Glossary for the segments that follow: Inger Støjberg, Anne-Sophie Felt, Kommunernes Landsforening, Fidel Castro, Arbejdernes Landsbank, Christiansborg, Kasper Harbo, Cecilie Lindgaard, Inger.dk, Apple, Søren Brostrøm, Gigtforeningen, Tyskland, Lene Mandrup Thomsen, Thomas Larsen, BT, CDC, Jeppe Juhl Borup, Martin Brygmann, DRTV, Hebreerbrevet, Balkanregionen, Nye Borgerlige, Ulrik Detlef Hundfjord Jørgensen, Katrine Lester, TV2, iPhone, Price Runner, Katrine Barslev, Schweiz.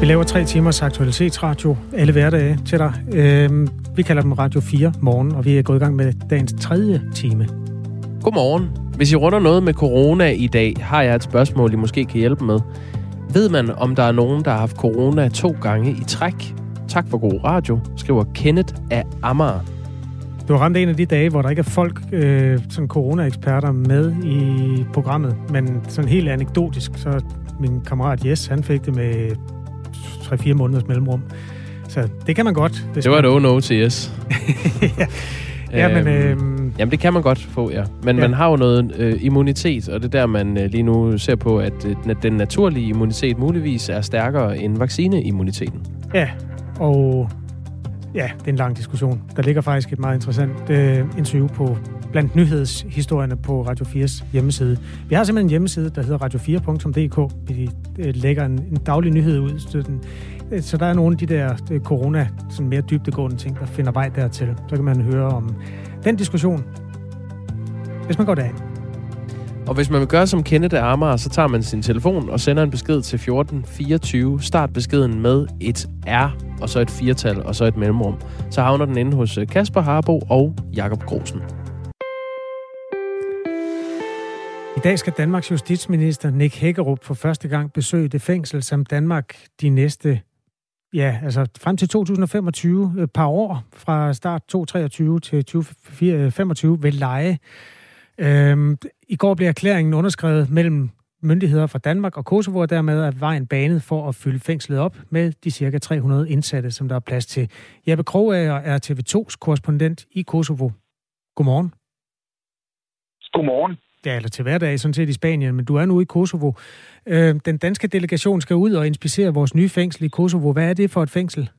Vi laver 3 timers aktualitetsradio alle hverdage til dig. Vi kalder dem Radio 4 morgen, og vi er gået i gang med dagens 3. time. Godmorgen. Hvis I runder noget med corona i dag, har jeg et spørgsmål, I måske kan hjælpe med. Ved man, om der er nogen, der har haft corona 2 gange i træk? Tak for god radio, skriver Kenneth af Amager. Du har ramt en af de dage, hvor der ikke er folk, sådan corona-eksperter, med i programmet. Men sådan helt anekdotisk, så min kammerat Jes, han fik det med 3-4 måneders mellemrum. Så det kan man godt. Det var et oh-no til Jes. Jamen, det kan man godt få, ja. Men man har jo noget immunitet, og det der, man lige nu ser på, at den naturlige immunitet muligvis er stærkere end vaccineimmuniteten. Ja, og ja, det er en lang diskussion. Der ligger faktisk et meget interessant interview på blandt nyhedshistorierne på Radio 4's hjemmeside. Vi har simpelthen en hjemmeside, der hedder radio4.dk. Vi lægger en daglig nyhed ud. Så der er nogle af de der corona, sådan mere dybdegående ting, der finder vej dertil. Så kan man høre om den diskussion, hvis man går derind. Og hvis man vil gøre som Kenneth af Amager, så tager man sin telefon og sender en besked til 1424. Start beskeden med et R, og så et 4-tal, og så et mellemrum. Så havner den inde hos Kasper Harbo og Jakob Grosen. I dag skal Danmarks justitsminister Nick Hækkerup for første gang besøge det fængsel, som Danmark de næste, frem til 2025, et par år, fra start 2023 til 2025, vil leje. I går blev erklæringen underskrevet mellem myndigheder fra Danmark og Kosovo, og dermed er vejen banet for at fylde fængslet op med de cirka 300 indsatte, som der er plads til. Jeppe Krohager er TV2's korrespondent i Kosovo. Godmorgen. Godmorgen. Ja, eller til hverdag, sådan set i Spanien, men du er nu i Kosovo. Den danske delegation skal ud og inspicere vores nye fængsel i Kosovo. Hvad er det for et fængsel?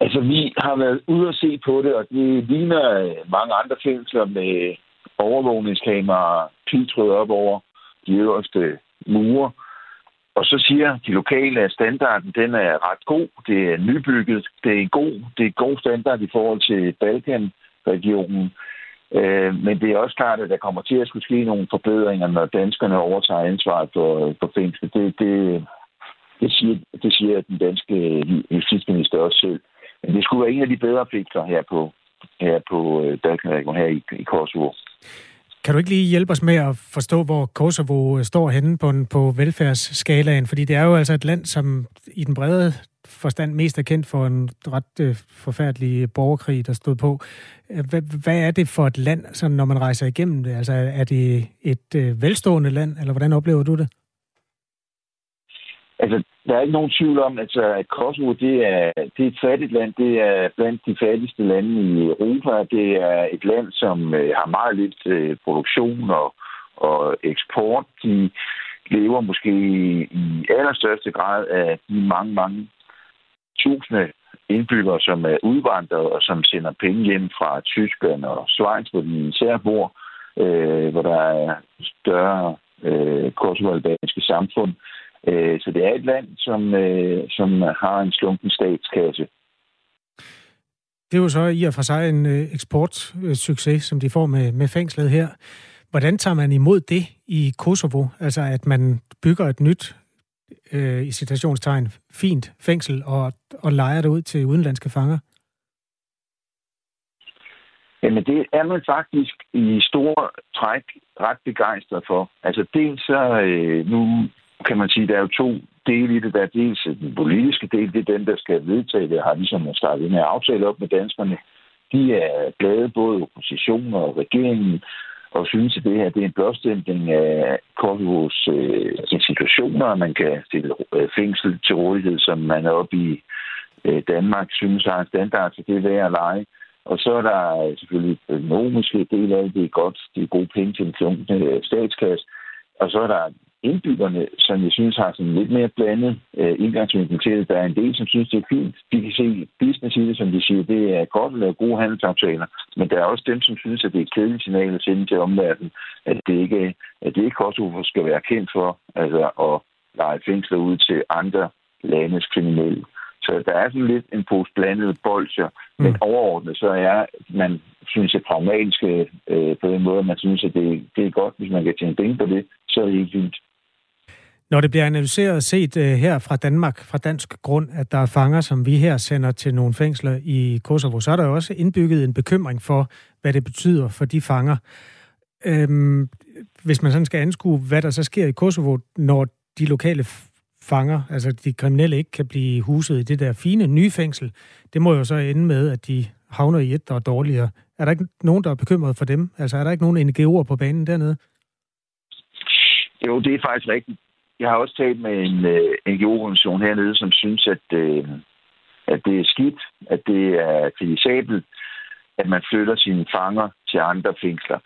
Altså, vi har været ude og se på det, og det ligner mange andre fængsler med overvågningskameraer pigtråd op over de øverste mure. Og så siger de lokale, at standarden den er ret god. Det er nybygget. Det er god standard i forhold til Balkanregionen. Men det er også klart, at der kommer til at skulle ske nogle forbedringer, når danskerne overtager ansvaret for fængslet. Det siger den danske justitsminister også selv. Men det skulle være en af de bedre fængsler her på Balkanregionen, her i Kosovo. Kan du ikke lige hjælpe os med at forstå, hvor Kosovo står henne på velfærdsskalaen? Fordi det er jo altså et land, som i den brede forstand mest er kendt for en ret forfærdelig borgerkrig, der stod på. Hvad er det for et land, så når man rejser igennem det? Altså, er det et velstående land, eller hvordan oplever du det? Altså, der er ikke nogen tvivl om, at Kosovo det er et fattigt land. Det er blandt de fattigste lande i Europa. Det er et land, som har meget lidt produktion og eksport. De lever måske i allerstørste grad af de mange, mange tusinde indbyggere, som er udvandret og som sender penge hjem fra Tyskland og Schweiz, hvor de især bor, hvor der er større kosovo-albanske samfund. Så det er et land, som har en slunken statskasse. Det er jo så i og for sig en eksportsucces, som de får med fængslet her. Hvordan tager man imod det i Kosovo? Altså at man bygger et nyt, i citationstegn, fint fængsel og lejer det ud til udenlandske fanger? Jamen det er man faktisk i store træk ret begejstret for. Altså dels så nu kan man sige, der er jo 2 dele i det. Der er dels den politiske del, det er den, der skal vedtage det, har ligesom startet en aftale op med danskerne. De er glade, både oppositionen og regeringen, og synes, at det her det er en blåstempling af Kosovos institutioner. Man kan stille fængsel til rådighed, som man er oppe i Danmark, synes har en standard, så det er værd at lege. Og så er der selvfølgelig økonomiske del af det. Det er godt, det er gode penge til en klunkende statskasse. Og så er der indbyggerne, som jeg synes har sådan lidt mere blandet indgangsvinkel til det. Der er en del, som synes, det er fint. De kan se business i det, som de siger, det er godt at lave gode handelsaftaler, men der er også dem, som synes, at det er et kedeligt signal at sende til omverdenen, at det ikke Kosovo skal være kendt for, altså at lege fængsler ud til andre landes kriminelle. Så der er sådan lidt en pose blandede bolcher, men overordnet så er man, synes jeg, pragmatisk på den måde, man synes, at det er godt, hvis man kan tjene penge på det, så er det ikke vildt. Når det bliver analyseret og set her fra Danmark, fra dansk grund, at der er fanger, som vi her sender til nogle fængsler i Kosovo, så er der jo også indbygget en bekymring for, hvad det betyder for de fanger. Hvis man sådan skal anskue, hvad der så sker i Kosovo, når de lokale fanger, altså de kriminelle, ikke kan blive huset i det der fine nye fængsel, det må jo så ende med, at de havner i et, der er dårligere. Er der ikke nogen, der er bekymret for dem? Altså er der ikke nogen NGO'er på banen dernede? Jo, det er faktisk rigtigt. Jeg har også talt med en NGO-organisation hernede, som synes, at det er skidt, at det er kritisabelt, at man flytter sine fanger til andre fængsler.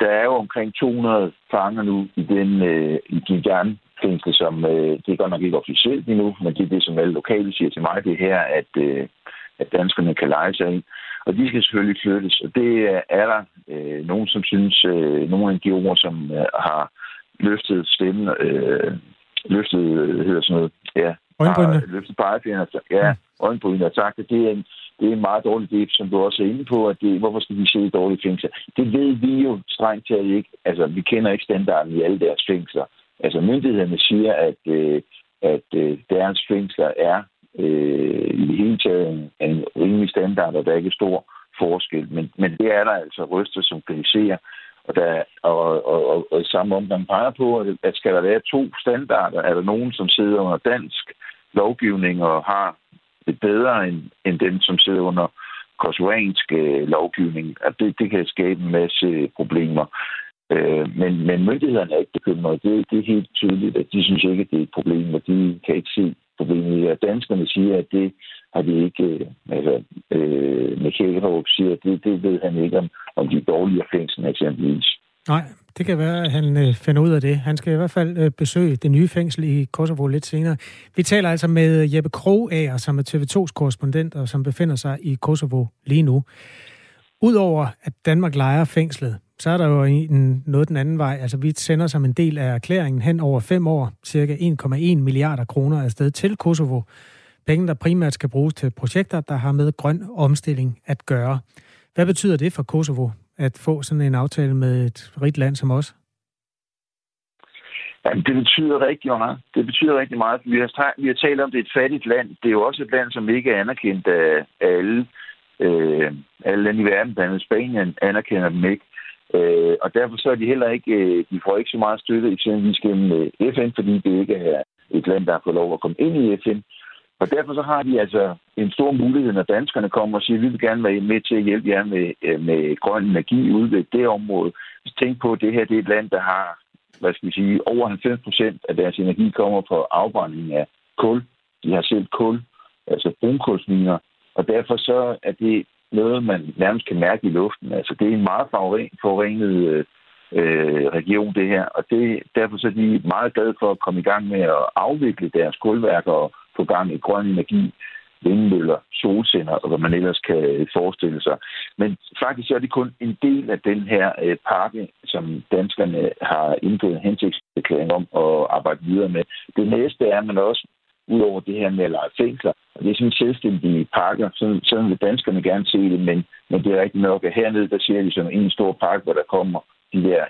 Der er jo omkring 200 fanger nu i den Gigtforeningen, som det er godt nok ikke officielt endnu, men det er det, som alle lokale siger til mig, det her, at danskerne kan lege sig ind. Og de skal selvfølgelig flyttes, og det er der nogen, som synes, nogle NGO'er, som har løftet stemmen, løftet, hedder sådan noget, ja, har løftet pegefingeren, ja, øjenbrynene og sagt, at det er en meget dårlig del, som du også er inde på, at hvorfor skal vi se i dårlige fængsler? Det ved vi jo strengt taget ikke. Altså, vi kender ikke standarden i alle deres fængsler. Altså, myndighederne siger, at deres fængsler er i det hele taget en rimelig standard, og der er ikke stor forskel. Men det er der altså røster, som kritiserer, og i samme omgang peger på, at skal der være to standarder, er der nogen, som sidder under dansk lovgivning og har det bedre end dem, som sidder under kosovoansk lovgivning. Altså det kan skabe en masse problemer. Men myndighederne er ikke bekymret. Det er helt tydeligt, at de synes ikke, at det er et problem, og de kan ikke se problemet. Og danskerne siger, at det har de ikke... Michael Håb siger, at det ved han ikke, om de dårlige fængsler eksempelvis. Nej, det kan være, at han finder ud af det. Han skal i hvert fald besøge det nye fængsel i Kosovo lidt senere. Vi taler altså med Jeppe Krohager, som er TV2's korrespondent, og som befinder sig i Kosovo lige nu. Udover at Danmark lejer fængslet, så er der jo noget den anden vej. Altså, vi sender som en del af erklæringen hen over 5 år cirka 1,1 milliarder kroner afsted til Kosovo. Penge, der primært skal bruges til projekter, der har med grøn omstilling at gøre. Hvad betyder det for Kosovo at få sådan en aftale med et rigt land som os? Jamen, det betyder rigtig meget. Det betyder rigtig meget. Vi har talt om, det er et fattigt land. Det er jo også et land, som ikke er anerkendt af alle lande i verden. Blandt andet Spanien anerkender dem ikke. Og derfor så er de heller ikke, de får ikke så meget støtte eksempelvis gennem FN, fordi det ikke er et land, der har fået lov at komme ind i FN. Og derfor så har de altså en stor mulighed, når danskerne kommer og siger, at vi vil gerne være med til at hjælpe jer med grøn energi ude ved det område. Så tænk på, at det her det er et land, der har, hvad skal vi sige, over 90% af deres energi kommer på afbrænding af kul. De har selv kul, altså brunkulsminer. Og derfor så er det noget, man nærmest kan mærke i luften. Altså, det er en meget forurenet region, det her. Og derfor så er de meget glade for at komme i gang med at afvikle deres kulværker og få gang i grøn energi, vindmøller, solceller og hvad man ellers kan forestille sig. Men faktisk er det kun en del af den her pakke, som danskerne har indgået en hensigtserklæring om at arbejde videre med. Det næste er, man også udover det her med at lege fængsler. Og det er sådan selvstændige pakker, sådan vil danskerne gerne se det, men det er rigtig nok, at hernede, der ser de som en stor pakke, hvor der kommer de der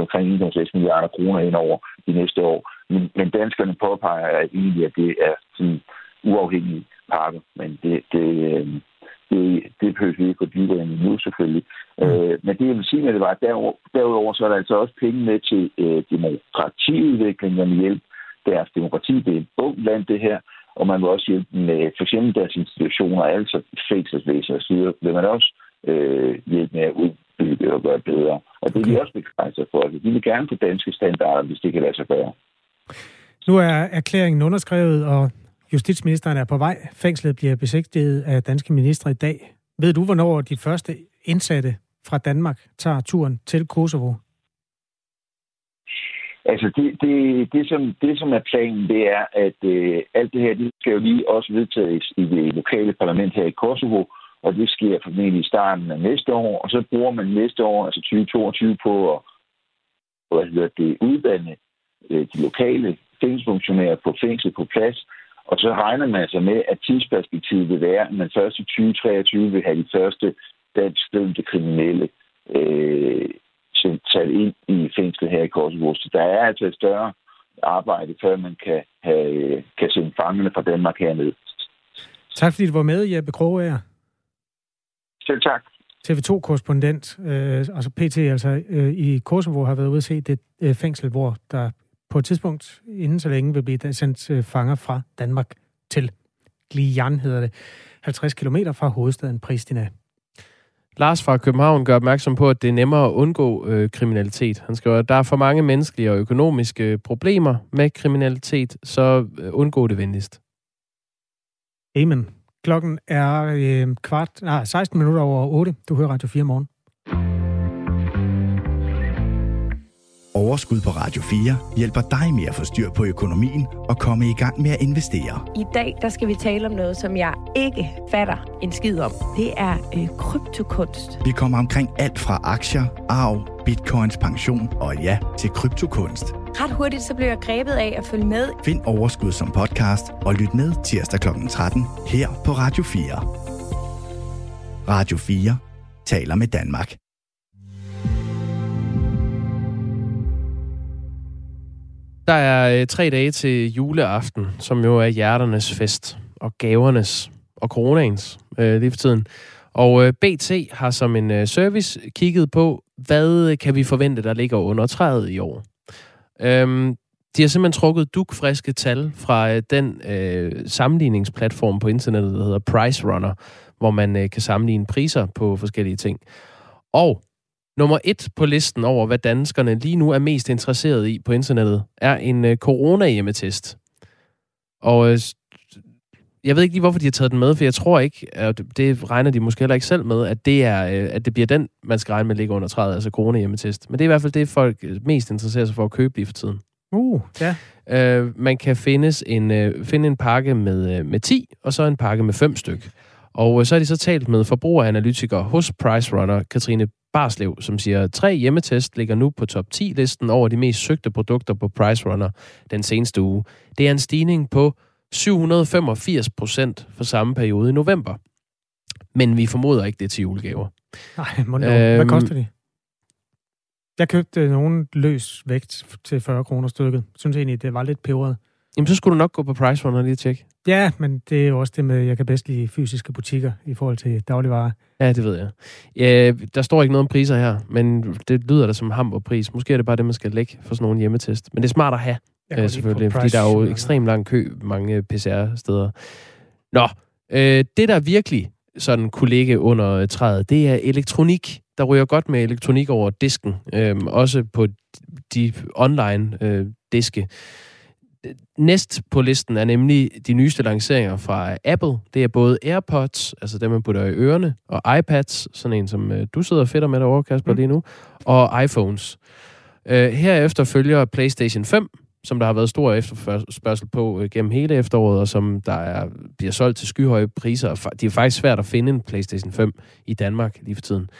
omkring 1,6 milliarder kroner ind over de næste år. Men danskerne påpeger egentlig, at det er sådan uafhængige pakker, men det behøver vi ikke at dybe ind nu, selvfølgelig. Men det, jeg vil sige med det, var, at derudover så er der altså også penge med til demokratiudvikling og hjælp deres demokrati. Det er et ungt land, det her, og man vil også hjælpe med for eksempel deres institutioner, altså fængselsvæsen og så videre, vil man også hjælpe med at udbygge og gøre bedre. Og det er de også begrænser for. De vil gerne på danske standarder, hvis det kan lade sig gøre. Nu er erklæringen underskrevet, og justitsministeren er på vej. Fængslet bliver besigtiget af danske ministre i dag. Ved du, hvornår de første indsatte fra Danmark tager turen til Kosovo? Altså, det som er planen, det er, at alt det her, det skal jo lige også vedtages i det lokale parlament her i Kosovo, og det sker formentlig i starten af næste år, og så bruger man næste år, altså 2022, på at uddanne de lokale fængselsfunktionærer på fængslet på plads, og så regner man altså med, at tidsperspektivet vil være, at man først i 2023 vil have de første danskdømte kriminelle sat ind i fængslet her i Kosovo. Så der er altså et større arbejde, før man kan sende fangerne fra Danmark herned. Tak fordi du var med, Jeppe Krohager. Selv tak. TV2-korrespondent, altså PT, i Kosovo, har været ude at se det fængsel, hvor der på et tidspunkt inden så længe vil blive sendt fanger fra Danmark til Glijan, hedder det, 50 kilometer fra hovedstaden Pristina. Lars fra København gør opmærksom på, at det er nemmere at undgå kriminalitet. Han skriver, at der er for mange menneskelige og økonomiske problemer med kriminalitet, så undgå det venligst. Amen. Klokken er 16 minutter over 8. Du hører Radio 4 morgen. Overskud på Radio 4 hjælper dig med at få styr på økonomien og komme i gang med at investere. I dag der skal vi tale om noget, som jeg ikke fatter en skid om. Det er kryptokunst. Vi kommer omkring alt fra aktier, arv, bitcoins, pension og ja, til kryptokunst. Ret hurtigt så bliver jeg grebet af at følge med. Find Overskud som podcast og lyt med tirsdag kl. 13 her på Radio 4. Radio 4 taler med Danmark. Der er 3 dage til juleaften, som jo er hjerternes fest, og gavernes, og coronaens lige for tiden. Og BT har som en service kigget på, hvad kan vi forvente, der ligger under træet i år. De har simpelthen trukket dugfriske tal fra den sammenligningsplatform på internettet, der hedder Price Runner, hvor man kan sammenligne priser på forskellige ting. Og nummer 1 på listen over, hvad danskerne lige nu er mest interesseret i på internettet, er en corona-hjemmetest. Og jeg ved ikke lige, hvorfor de har taget den med, for jeg tror ikke, og det regner de måske heller ikke selv med, at det bliver den, man skal regne med at ligge under træet, altså corona-hjemmetest. Men det er i hvert fald det, folk mest interesserer sig for at købe lige for tiden. Ja. Man kan finde en pakke med 10, og så en pakke med 5 styk. Og så har de så talt med forbrugeranalytikere hos Price Runner, Katrine Barslev, som siger, at 3 hjemmetest ligger nu på top 10-listen over de mest søgte produkter på Price Runner den seneste uge. Det er en stigning på 785% for samme periode i november. Men vi formoder ikke, det er til julegaver. Nej, hvad koster de? Jeg købte nogen løs vægt til 40 kroner stykket. Synes egentlig, det var lidt peberet. Jamen, så skulle du nok gå på Price Runner lige og tjekke. Ja, men det er jo også det med, jeg kan bedst lide fysiske butikker i forhold til dagligvarer. Ja, det ved jeg. Ja, der står ikke noget om priser her, men det lyder da som hamburgpris. Måske er det bare det, man skal lægge for sådan nogle hjemmetest. Men det er smart at have, selvfølgelig, fordi der er jo ekstremt lang kø mange PCR-steder. Nå, det der virkelig sådan kunne ligge under træet, det er elektronik. Der ryger godt med elektronik over disken, også på de online diske. Næst på listen er nemlig de nyeste lanceringer fra Apple. Det er både AirPods, altså dem, man putter i ørerne, og iPads, sådan en, som du sidder og fedter med derovre, Kasper, lige nu, og iPhones. Herefter følger PlayStation 5, som der har været stor efterspørgsel på gennem hele efteråret, og som bliver solgt til skyhøje priser. Det er faktisk svært at finde en PlayStation 5 i Danmark lige for tiden.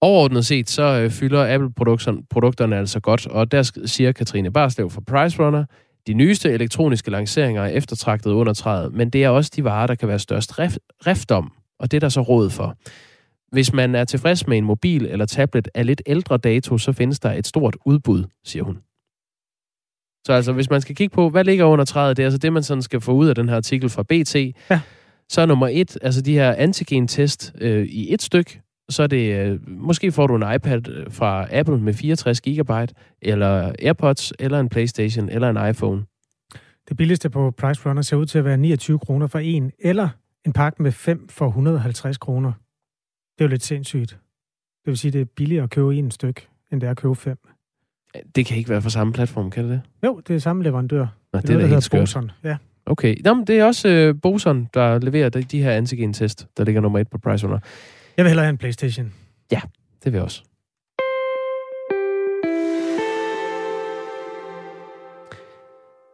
Overordnet set, så fylder Apple-produkterne altså godt, og der siger Katrine Barslev fra Price Runner, de nyeste elektroniske lanceringer er eftertragtet under træet, men det er også de varer, der kan være størst rift om, og det er der så råd for. Hvis man er tilfreds med en mobil eller tablet af lidt ældre dato, så findes der et stort udbud, siger hun. Så altså, hvis man skal kigge på, hvad ligger under træet, det er altså det, man sådan skal få ud af den her artikel fra BT. Ja. Så er nummer 1, altså de her antigen-test i et stykke. Så er det, måske får du en iPad fra Apple med 64 GB, eller AirPods, eller en PlayStation, eller en iPhone. Det billigste på Price Runner ser ud til at være 29 kroner for en, eller en pakke med 5 for 150 kroner. Det er jo lidt sindssygt. Det vil sige, det er billigere at købe en styk, end det er at købe 5. Det kan ikke være fra samme platform, kan det? Jo, det er samme leverandør. Nå, det er da helt skørt. Boson. Ja. Okay, jamen, det er også Boson, der leverer de her antigen-test, der ligger nummer 1 på Price Runner. Jeg vil hellere have en PlayStation. Ja, det vil jeg også.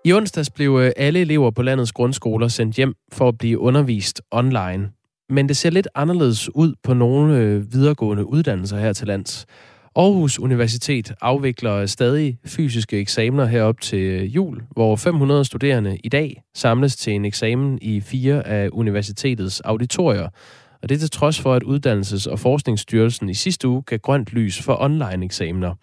I onsdags blev alle elever på landets grundskoler sendt hjem for at blive undervist online. Men det ser lidt anderledes ud på nogle videregående uddannelser her til lands. Aarhus Universitet afvikler stadig fysiske eksamener herop til jul, hvor 500 studerende i dag samles til en eksamen i 4 af universitetets auditorier. Og det er til trods for, at Uddannelses- og Forskningsstyrelsen i sidste uge gav grønt lys for online-eksamener.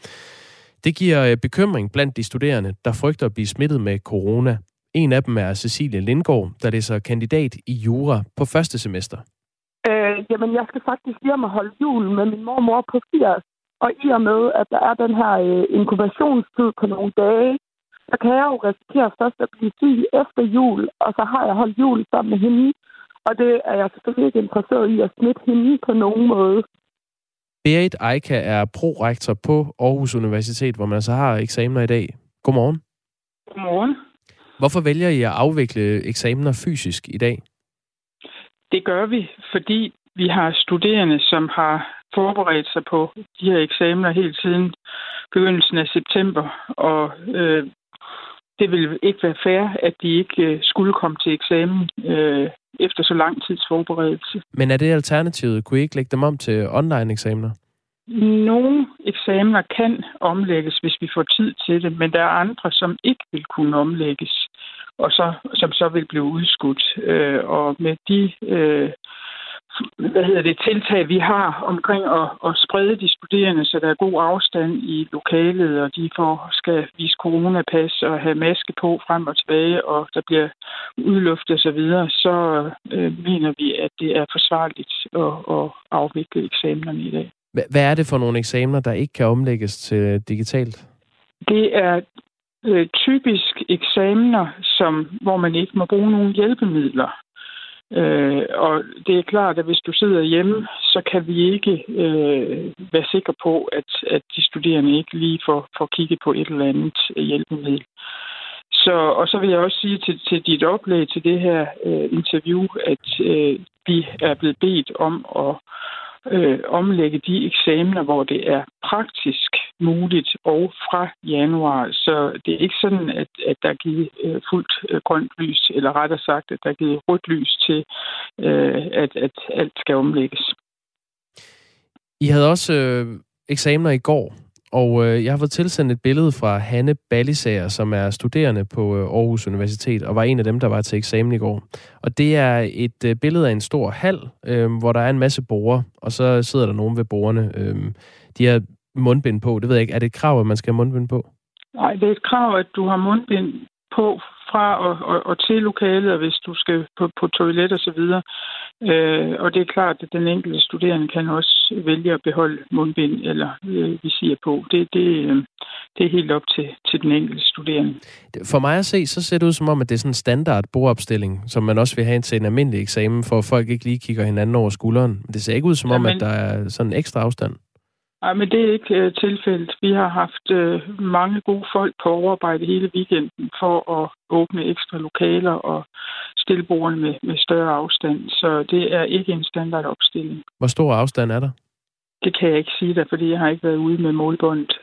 Det giver bekymring blandt de studerende, der frygter at blive smittet med corona. En af dem er Cecilie Lindgaard, der læser kandidat i jura på første semester. Jamen, jeg skal faktisk hjem og holde jul med min mormor på 80. Og i og med, at der er den her inkubationstid på nogle dage, så kan jeg jo risikere først at blive syg efter jul, og så har jeg holdt jul sammen med hende. Og det er jeg selvfølgelig ikke interesseret i at smitte hende på nogen måde. Berit Eika er prorektor på Aarhus Universitet, hvor man så har eksamener i dag. Godmorgen. Godmorgen. Hvorfor vælger I at afvikle eksamener fysisk i dag? Det gør vi, fordi vi har studerende, som har forberedt sig på de her eksamener helt siden begyndelsen af september, og det ville ikke være fair, at de ikke skulle komme til eksamen efter så lang tids forberedelse. Men er det alternativet? Kunne I ikke lægge dem om til online-eksamener? Nogle eksamener kan omlægges, hvis vi får tid til det, men der er andre, som ikke vil kunne omlægges, og som så vil blive udskudt. Og med de tiltag, vi har omkring at sprede de studerende, så der er god afstand i lokalet, og de skal vise coronapas og have maske på frem og tilbage, og der bliver udluft og så videre, så mener vi, at det er forsvarligt at afvikle eksamenerne i dag. Hvad er det for nogle eksamener, der ikke kan omlægges til digitalt? Det er typisk eksamener, hvor man ikke må bruge nogen hjælpemidler. Og det er klart, at hvis du sidder hjemme, så kan vi ikke være sikre på, at de studerende ikke lige får kigget på et eller andet hjælpemiddel. Så vil jeg også sige til dit oplæg til det her interview, at vi er blevet bedt om at omlægge de eksamener, hvor det er praktisk muligt, og fra januar. Så det er ikke sådan, at der er givet fuldt grønt lys, eller rettere sagt, at der er givet rødt lys til, at alt skal omlægges. I havde også eksamener i går, og jeg har fået tilsendt et billede fra Hanne Ballisager, som er studerende på Aarhus Universitet, og var en af dem, der var til eksamen i går. Og det er et billede af en stor hal, hvor der er en masse borgere, og så sidder der nogen ved borgerne. De har mundbind på. Det ved jeg ikke. Er det et krav, at man skal have mundbind på? Nej, det er et krav, at du har mundbind på fra og til lokalet, og hvis du skal på toilet og så videre. Og det er klart, at den enkelte studerende kan også vælge at beholde mundbind eller visir på. Det er helt op til den enkelte studerende. For mig at se, så ser det ud som om, at det er sådan en standard bordopstilling, som man også vil have til en almindelig eksamen, for at folk ikke lige kigger hinanden over skulderen. Det ser ikke ud som om, at der er sådan en ekstra afstand. Nej, men det er ikke tilfældet. Vi har haft mange gode folk på overarbejde hele weekenden for at åbne ekstra lokaler og stille bordene med større afstand. Så det er ikke en standardopstilling. Hvor stor afstand er der? Det kan jeg ikke sige dig, fordi jeg har ikke været ude med målbåndet,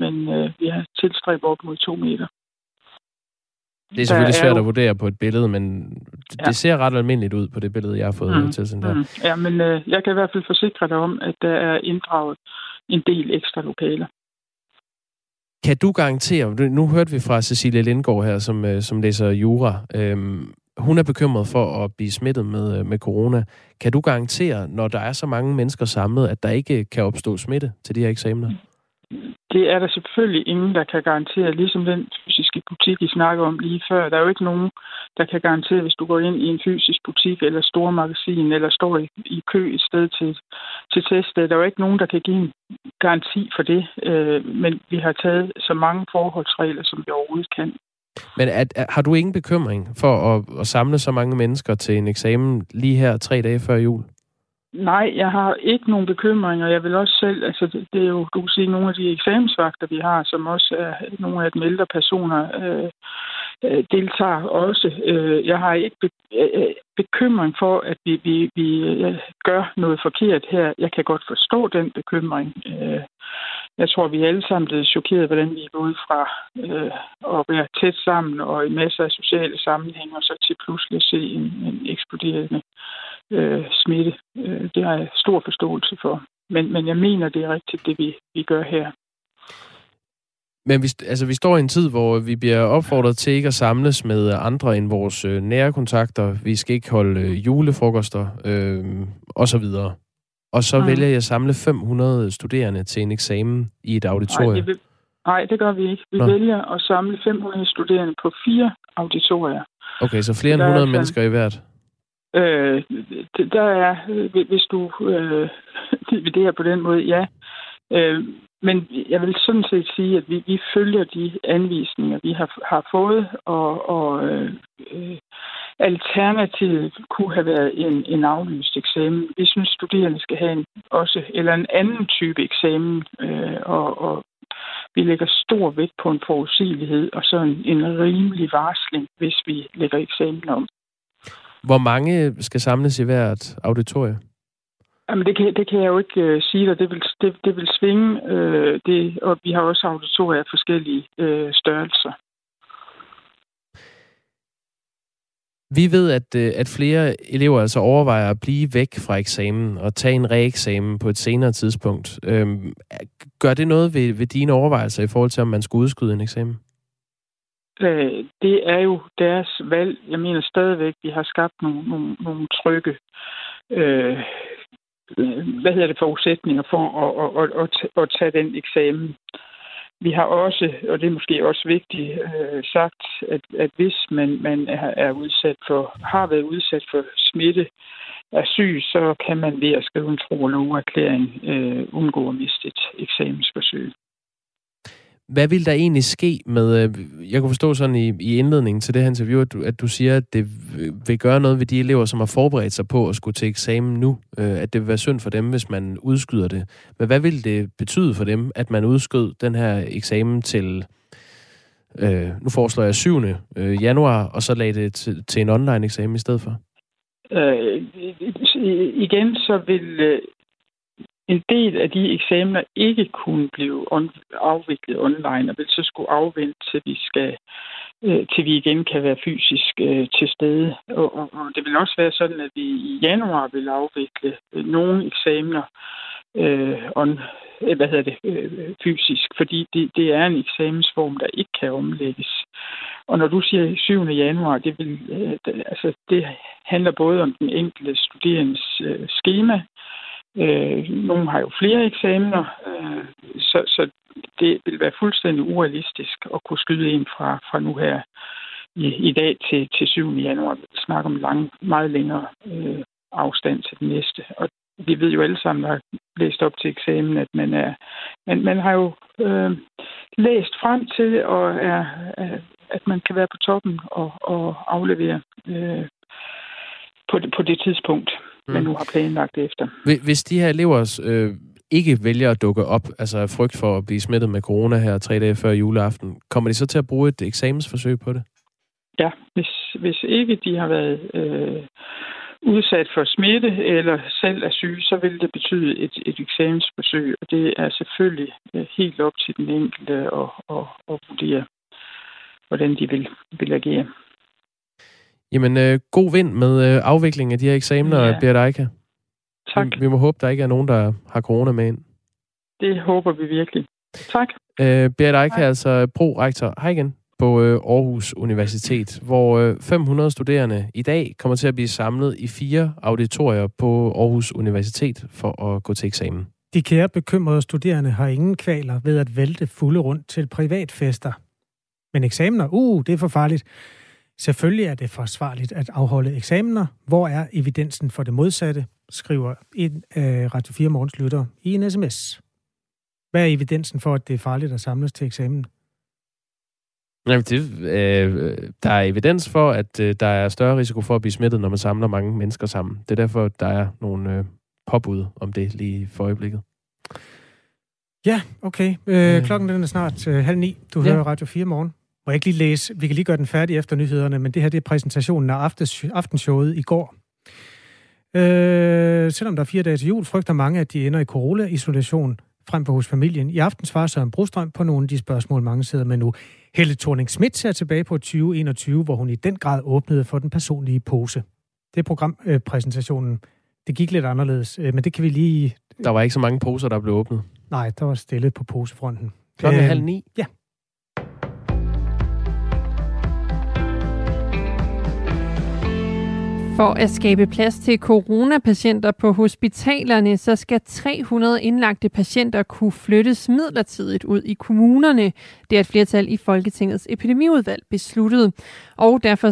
men vi har tilstræbt op mod 2 meter. Det er selvfølgelig svært at vurdere på et billede, men det ser ret almindeligt ud på det billede, jeg har fået til sådan der. Ja, men jeg kan i hvert fald forsikre dig om, at der er inddraget en del ekstra lokaler. Kan du garantere, nu hørte vi fra Cecilie Lindgaard her, som læser jura, hun er bekymret for at blive smittet med corona. Kan du garantere, når der er så mange mennesker samlet, at der ikke kan opstå smitte til de her eksamener? Det er der selvfølgelig ingen, der kan garantere, ligesom den fysiske butik, I snakker om lige før. Der er jo ikke nogen, der kan garantere, hvis du går ind i en fysisk butik eller store magasin, eller står i kø et sted til test. Der er jo ikke nogen, der kan give en garanti for det, men vi har taget så mange forholdsregler, som vi overhovedet kan. Men har du ingen bekymring for at samle så mange mennesker til en eksamen lige her 3 dage før jul? Nej, jeg har ikke nogen bekymringer. Jeg vil også selv, altså det er jo, du kan sige, nogle af de eksamensvagter, vi har, som også er nogle af de ældre personer, deltager også. Jeg har ikke bekymring for, at vi gør noget forkert her. Jeg kan godt forstå den bekymring. Jeg tror, vi alle sammen blev chokeret, hvordan vi er gået fra at være tæt sammen og i masser af sociale sammenhænge, og så til pludselig at se en eksploderende smitte. Det har jeg stor forståelse for. Men jeg mener, det er rigtigt, det vi gør her. Men vi står i en tid, hvor vi bliver opfordret til ikke at samles med andre end vores nære kontakter. Vi skal ikke holde julefrokoster osv. Og så vælger jeg at samle 500 studerende til en eksamen i et auditorium. Nej, det gør vi ikke. Vi vælger at samle 500 studerende på 4 auditorier. Okay, så flere end 100 mennesker i hvert? Der er, hvis du dividerer på den måde, ja. Men jeg vil sådan set sige, at vi følger de anvisninger, vi har fået, og alternativet kunne have været en aflyst eksamen. Vi synes, studerende skal have en anden type eksamen, og vi lægger stor vægt på en forudsigelighed og så en rimelig varsling, hvis vi lægger eksamen om. Hvor mange skal samles i hvert auditorium? Jamen, det kan jeg jo ikke sige dig. Det vil svinge, og vi har også auditorier af forskellige størrelser. Vi ved, at flere elever altså overvejer at blive væk fra eksamen og tage en reeksamen på et senere tidspunkt. Gør det noget ved dine overvejelser i forhold til, om man skulle udskyde en eksamen? Det er jo deres valg. Jeg mener stadigvæk, vi har skabt nogle trygge forudsætninger for at tage den eksamen. Vi har også, og det er måske også vigtigt, sagt, at hvis man er udsat har været udsat for smitte af syg, så kan man ved at skrive en tro- og loverklæring undgå at miste et eksamensforsøg. Hvad vil der egentlig ske med... Jeg kunne forstå sådan i indledningen til det her interview, at du siger, at det vil gøre noget ved de elever, som har forberedt sig på at skulle til eksamen nu. At det vil være synd for dem, hvis man udskyder det. Men hvad vil det betyde for dem, at man udskød den her eksamen til... Nu foreslår jeg 7. januar, og så lagde det til en online-eksamen i stedet for? Igen så vil... En del af de eksamener ikke kunne blive afviklet online, og vil så skulle afvente, til vi igen kan være fysisk til stede. Og det vil også være sådan, at vi i januar vil afvikle nogle eksamener fysisk, fordi det er en eksamensform, der ikke kan omlægges. Og når du siger 7. januar, det handler både om den enkelte studerendes skema. Nogle har jo flere eksamener, så det vil være fuldstændig urealistisk at kunne skyde en fra nu her i dag til 7. januar. Vi snakker om meget længere afstand til det næste. Og vi ved jo alle sammen, der har læst op til eksamen, at man har jo læst frem til, og at man kan være på toppen og aflevere på det tidspunkt, man nu har planlagt efter. Hvis de her elever ikke vælger at dukke op, altså af frygt for at blive smittet med corona her 3 dage før juleaften, kommer de så til at bruge et eksamensforsøg på det? Ja, hvis ikke de har været udsat for smitte eller selv er syge, så vil det betyde et eksamensforsøg, og det er selvfølgelig helt op til den enkelte at vurdere, hvordan de vil agere. Jamen, god vind med afviklingen af de her eksamener, ja. Bliver der ikke? Tak. Vi må håbe, der ikke er nogen, der har corona med ind. Det håber vi virkelig. Tak. Bliver der ikke altså prorektor, hej igen, på Aarhus Universitet, hvor 500 studerende i dag kommer til at blive samlet i 4 auditorier på Aarhus Universitet for at gå til eksamen. De kære bekymrede studerende har ingen kvaler ved at vælte fulde rundt til privatfester. Men eksamener, det er for farligt. Selvfølgelig er det forsvarligt at afholde eksamener. Hvor er evidensen for det modsatte, skriver en af Radio 4 morgenslyttere i en sms. Hvad er evidensen for, at det er farligt at samles til eksamen? Jamen, der er evidens for, at der er større risiko for at blive smittet, når man samler mange mennesker sammen. Det er derfor, der er nogle påbud om det lige for øjeblikket. Ja, okay. Klokken den er snart 8:30. Du hører Radio 4 morgen. Må jeg ikke lige læse? Vi kan lige gøre den færdig efter nyhederne, men det her det er præsentationen af aftenshowet i går. Selvom der er 4 dage til jul, frygter mange, at de ender i corona-isolation frem på hos familien. I aften svarer Søren Brostrøm på nogle af de spørgsmål, mange sidder med nu. Helle Thorning-Schmidt ser tilbage på 2021, hvor hun i den grad åbnede for den personlige pose. Det er programpræsentationen. Det gik lidt anderledes, men det kan vi lige... Der var ikke så mange poser, der blev åbnet. Nej, der var stillet på posefronten. Klokken 8:30? Ja. For at skabe plads til coronapatienter på hospitalerne, så skal 300 indlagte patienter kunne flyttes midlertidigt ud i kommunerne. Det er et flertal i Folketingets epidemiudvalg besluttet. Og derfor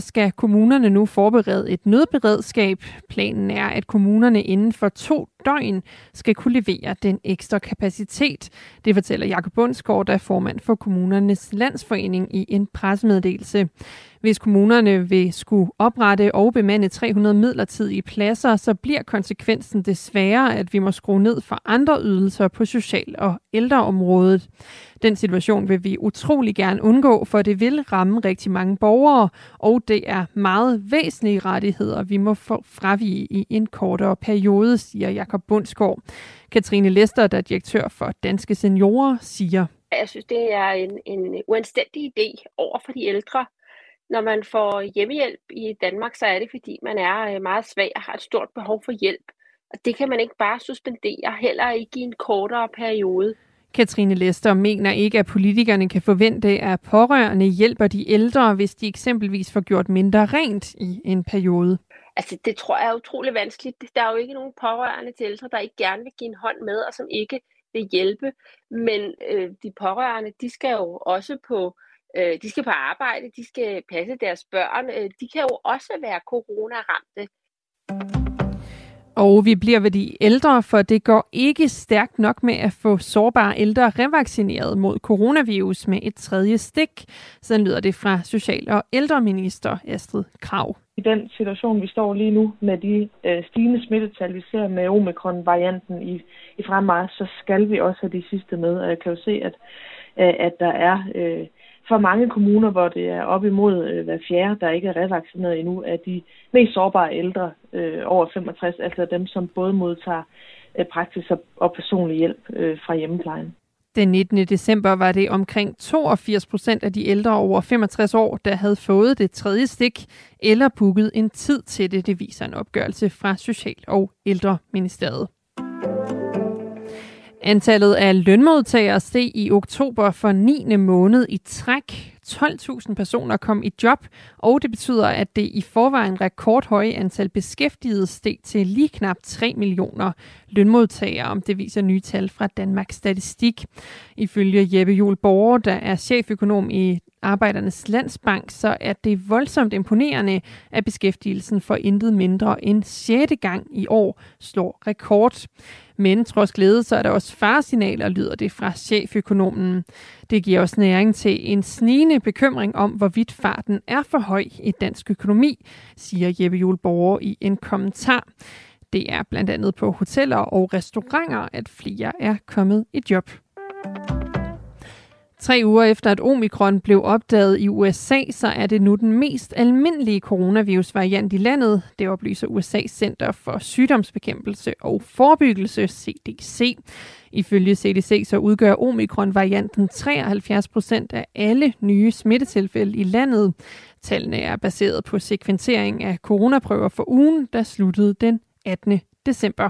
skal kommunerne nu forberede et nødberedskab. Planen er, at kommunerne inden for 2 døgn skal kunne levere den ekstra kapacitet. Det fortæller Jakob Bundsgaard, der er formand for Kommunernes Landsforening, i en pressemeddelelse. Hvis kommunerne vil skulle oprette og bemande 300 midlertidige pladser, så bliver konsekvensen desværre, at vi må skrue ned for andre ydelser på social- og ældreområdet. Den situation vil vi utrolig gerne undgå, for det vil ramme rigtig mange borgere, og det er meget væsentlige rettigheder, vi må få fravige i en kortere periode, siger Jakob Bundsgaard. Katrine Lester, der er direktør for Danske Seniorer, siger: Jeg synes, det er en uanstændig idé over for de ældre. Når man får hjemmehjælp i Danmark, så er det, fordi man er meget svag og har et stort behov for hjælp. Og det kan man ikke bare suspendere, heller ikke i en kortere periode. Katrine Lester mener ikke, at politikerne kan forvente, at pårørende hjælper de ældre, hvis de eksempelvis får gjort mindre rent i en periode. Altså, det tror jeg er utrolig vanskeligt. Der er jo ikke nogen pårørende til ældre, der ikke gerne vil give en hånd med, og som ikke vil hjælpe. Men de pårørende, de skal jo også på arbejde, de skal passe deres børn. De kan jo også være corona-ramte. Og vi bliver ved de ældre, for det går ikke stærkt nok med at få sårbare ældre revaccineret mod coronavirus med et 3. stik. Sådan lyder det fra Social- og ældreminister Astrid Krag. I den situation, vi står lige nu med de stigende smittetal, vi ser med omikron-varianten i fremmarch, så skal vi også have de sidste med. Og jeg kan jo se, at der er for mange kommuner, hvor det er op imod hver fjerde, der ikke er revaccineret endnu, er de mest sårbare ældre over 65, altså dem, som både modtager praktisk og personlig hjælp fra hjemmeplejen. Den 19. december var det omkring 82% af de ældre over 65 år, der havde fået det 3. stik eller booket en tid til det. Det viser en opgørelse fra Social- og Ældreministeriet. Antallet af lønmodtagere steg i oktober for 9. måned i træk. 12.000 personer kom i job, og det betyder, at det i forvejen rekordhøje antal beskæftigede steg til lige knap 3 millioner lønmodtagere, om det viser nye tal fra Danmarks Statistik. Ifølge Jeppe Juhl Borup, der er cheføkonom i Arbejdernes Landsbank, så er det voldsomt imponerende, at beskæftigelsen for intet mindre end 6. gang i år slår rekord. Men trods glæde, så er der også faresignaler, lyder det fra cheføkonomen. Det giver også næring til en snigende bekymring om, hvorvidt farten er for høj i dansk økonomi, siger Jeppe Juhl Borup i en kommentar. Det er blandt andet på hoteller og restauranter, at flere er kommet i job. 3 uger efter, at omikron blev opdaget i USA, så er det nu den mest almindelige coronavirusvariant i landet. Det oplyser USA's Center for Sygdomsbekæmpelse og Forebyggelse, CDC. Ifølge CDC så udgør omikron-varianten 73% af alle nye smittetilfælde i landet. Tallene er baseret på sekventering af coronaprøver for ugen, der sluttede den 18. december.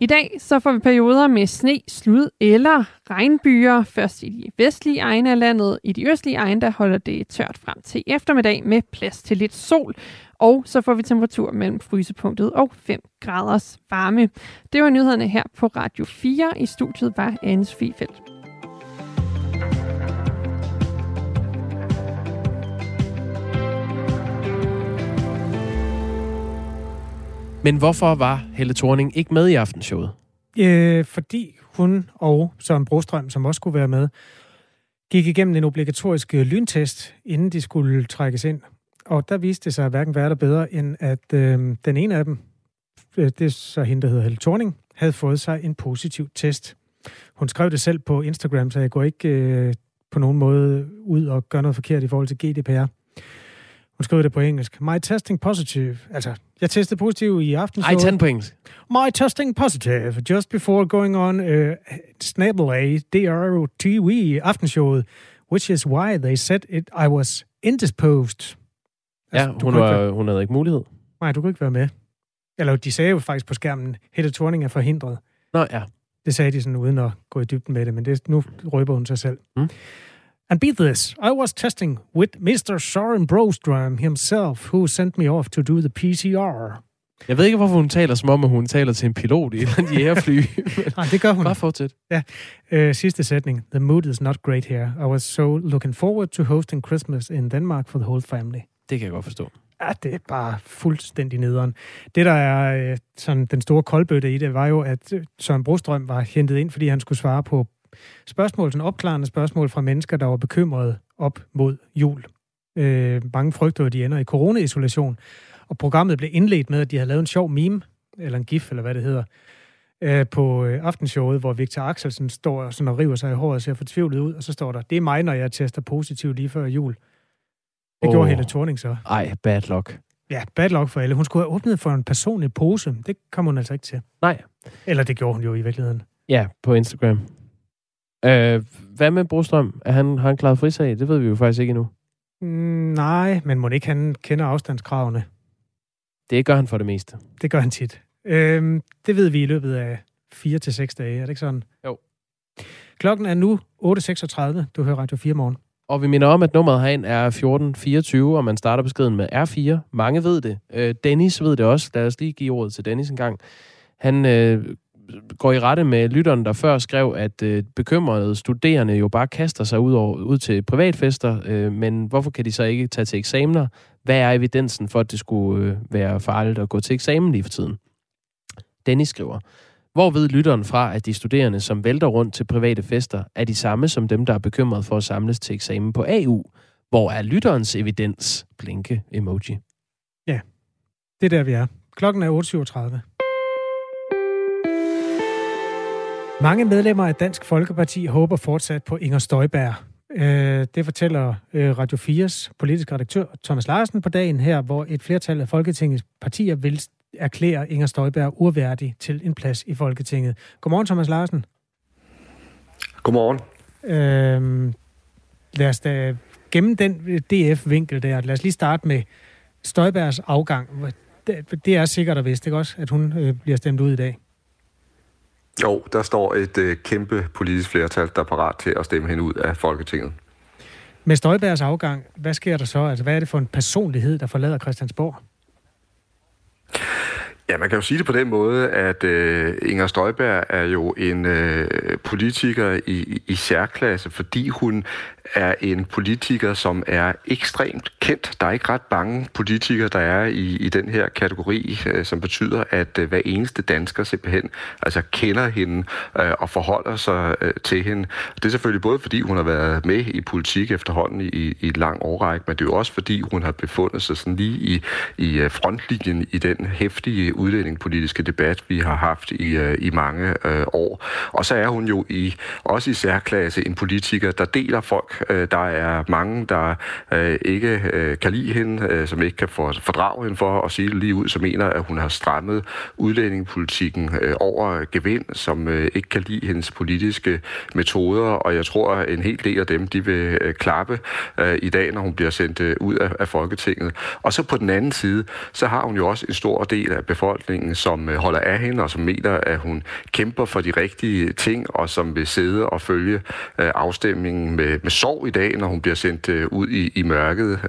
I dag så får vi perioder med sne, slud eller regnbyger. Først i de vestlige egne af landet. I de østlige egne, der holder det tørt frem til eftermiddag med plads til lidt sol. Og så får vi temperatur mellem frysepunktet og 5 graders varme. Det var nyhederne her på Radio 4. I studiet var Anne-Sophie Felt. Men hvorfor var Helle Thorning ikke med i aftenshowet? Fordi hun og Søren Brostrøm, som også skulle være med, gik igennem en obligatorisk lyntest, inden de skulle trækkes ind. Og der viste det sig hverken værre eller bedre, end at den ene af dem, det er så hende, der hedder Helle Thorning, havde fået sig en positiv test. Hun skrev det selv på Instagram, så jeg går ikke på nogen måde ud og gør noget forkert i forhold til GDPR. Hun skrev det på engelsk. My testing positive. Altså, jeg testede positiv i aften. Ej, tænd på engelsk. My testing positive. Just before going on DRTV aftenshowet. Which is why they said it, I was indisposed. Altså, ja, hun havde ikke mulighed. Nej, du kunne ikke være med. Eller de sagde jo faktisk på skærmen, Helle Thorning er forhindret. Nå ja. Det sagde de sådan uden at gå i dybden med det, men det, nu røber hun sig selv. Mm. And beat this, I was testing with Mr. Søren Brostrøm himself, who sent me off to do the PCR. Jeg ved ikke, hvorfor hun taler som om, at hun taler til en pilot i et eller andet jægerfly. Nej, det gør hun. Bare fortsæt. Ja. Sidste sætning. The mood is not great here. I was so looking forward to hosting Christmas in Denmark for the whole family. Det kan jeg godt forstå. Ja, det er bare fuldstændig nederen. Det, der er sådan den store koldbøtte i det, var jo, at Søren Brostrøm var hentet ind, fordi han skulle svare på spørgsmål, sådan opklarende spørgsmål fra mennesker, der var bekymrede op mod jul. Mange frygtede, at de ender i corona-isolation. Og programmet blev indledt med, at de havde lavet en sjov meme, eller en gif, eller hvad det hedder, på aftenshowet, hvor Victor Axelsen står sådan og river sig i håret og ser fortvivlet ud, og så står der, det er mig, når jeg tester positivt lige før jul. Det gjorde Helle Thorning så. Ej, bad luck. Ja, bad luck for alle. Hun skulle have åbnet for en personlig pose. Det kom hun altså ikke til. Nej. Eller det gjorde hun jo i virkeligheden. Ja, på Instagram. Hvad med Brostrøm? Har han klaret frisag? Det ved vi jo faktisk ikke endnu. Nej, men må ikke han kender afstandskravene? Det gør han for det meste. Det gør han tit. Det ved vi i løbet af 4 til 6 dage, er det ikke sådan? Jo. Klokken er nu 8.36. Du hører Radio 4 morgen. Og vi minder om, at nummeret herind er 14.24, og man starter beskeden med R4. Mange ved det. Dennis ved det også. Lad os lige give ordet til Dennis en gang. Han går i rette med lytteren, der før skrev, at bekymrede studerende jo bare kaster sig ud til privatfester, men hvorfor kan de så ikke tage til eksamener? Hvad er evidensen for, at det skulle være farligt at gå til eksamen lige for tiden? Dennis skriver, hvor ved lytteren fra, at de studerende, som vælter rundt til private fester, er de samme som dem, der er bekymrede for at samles til eksamen på AU? Hvor er lytterens evidens? Blinke emoji. Ja, det er der, vi er. Klokken er 8.37. Mange medlemmer af Dansk Folkeparti håber fortsat på Inger Støjberg. Det fortæller Radio 4's politisk redaktør Thomas Larsen på dagen her, hvor et flertal af Folketingets partier vil erklære Inger Støjberg urværdig til en plads i Folketinget. Godmorgen, Thomas Larsen. Godmorgen. Lad os da gennem den DF-vinkel der. Lad os lige starte med Støjbergs afgang. Det er sikkert og vist, ikke også, at hun bliver stemt ud i dag? Jo, der står et kæmpe politisk flertal, der er parat til at stemme hende ud af Folketinget. Med Støjbergs afgang, hvad sker der så? Altså, hvad er det for en personlighed, der forlader Christiansborg? Ja, man kan jo sige det på den måde, at Inger Støjberg er jo en politiker i særklasse, fordi hun er en politiker, som er ekstremt kendt. Der er ikke ret mange politikere, der er i den her kategori, som betyder, at hver eneste dansker simpelthen altså kender hende og forholder sig til hende. Det er selvfølgelig både, fordi hun har været med i politik efterhånden i et lang årrække, men det er jo også, fordi hun har befundet sig sådan lige i frontlinjen i den heftige udlændingepolitiske debat, vi har haft i mange år. Og så er hun jo også i særklasse en politiker, der deler folk. Der er mange, der ikke kan lide hende, som ikke kan fordrage hende for at sige det lige ud, som mener, at hun har strammet udlændingepolitikken over gevind, som ikke kan lide hendes politiske metoder, og jeg tror, at en hel del af dem, de vil klappe i dag, når hun bliver sendt ud af Folketinget. Og så på den anden side, så har hun jo også en stor del af befolkningen, som holder af hende, og som mener, at hun kæmper for de rigtige ting, og som vil sidde og følge afstemningen med sorg i dag, når hun bliver sendt ud i mørket.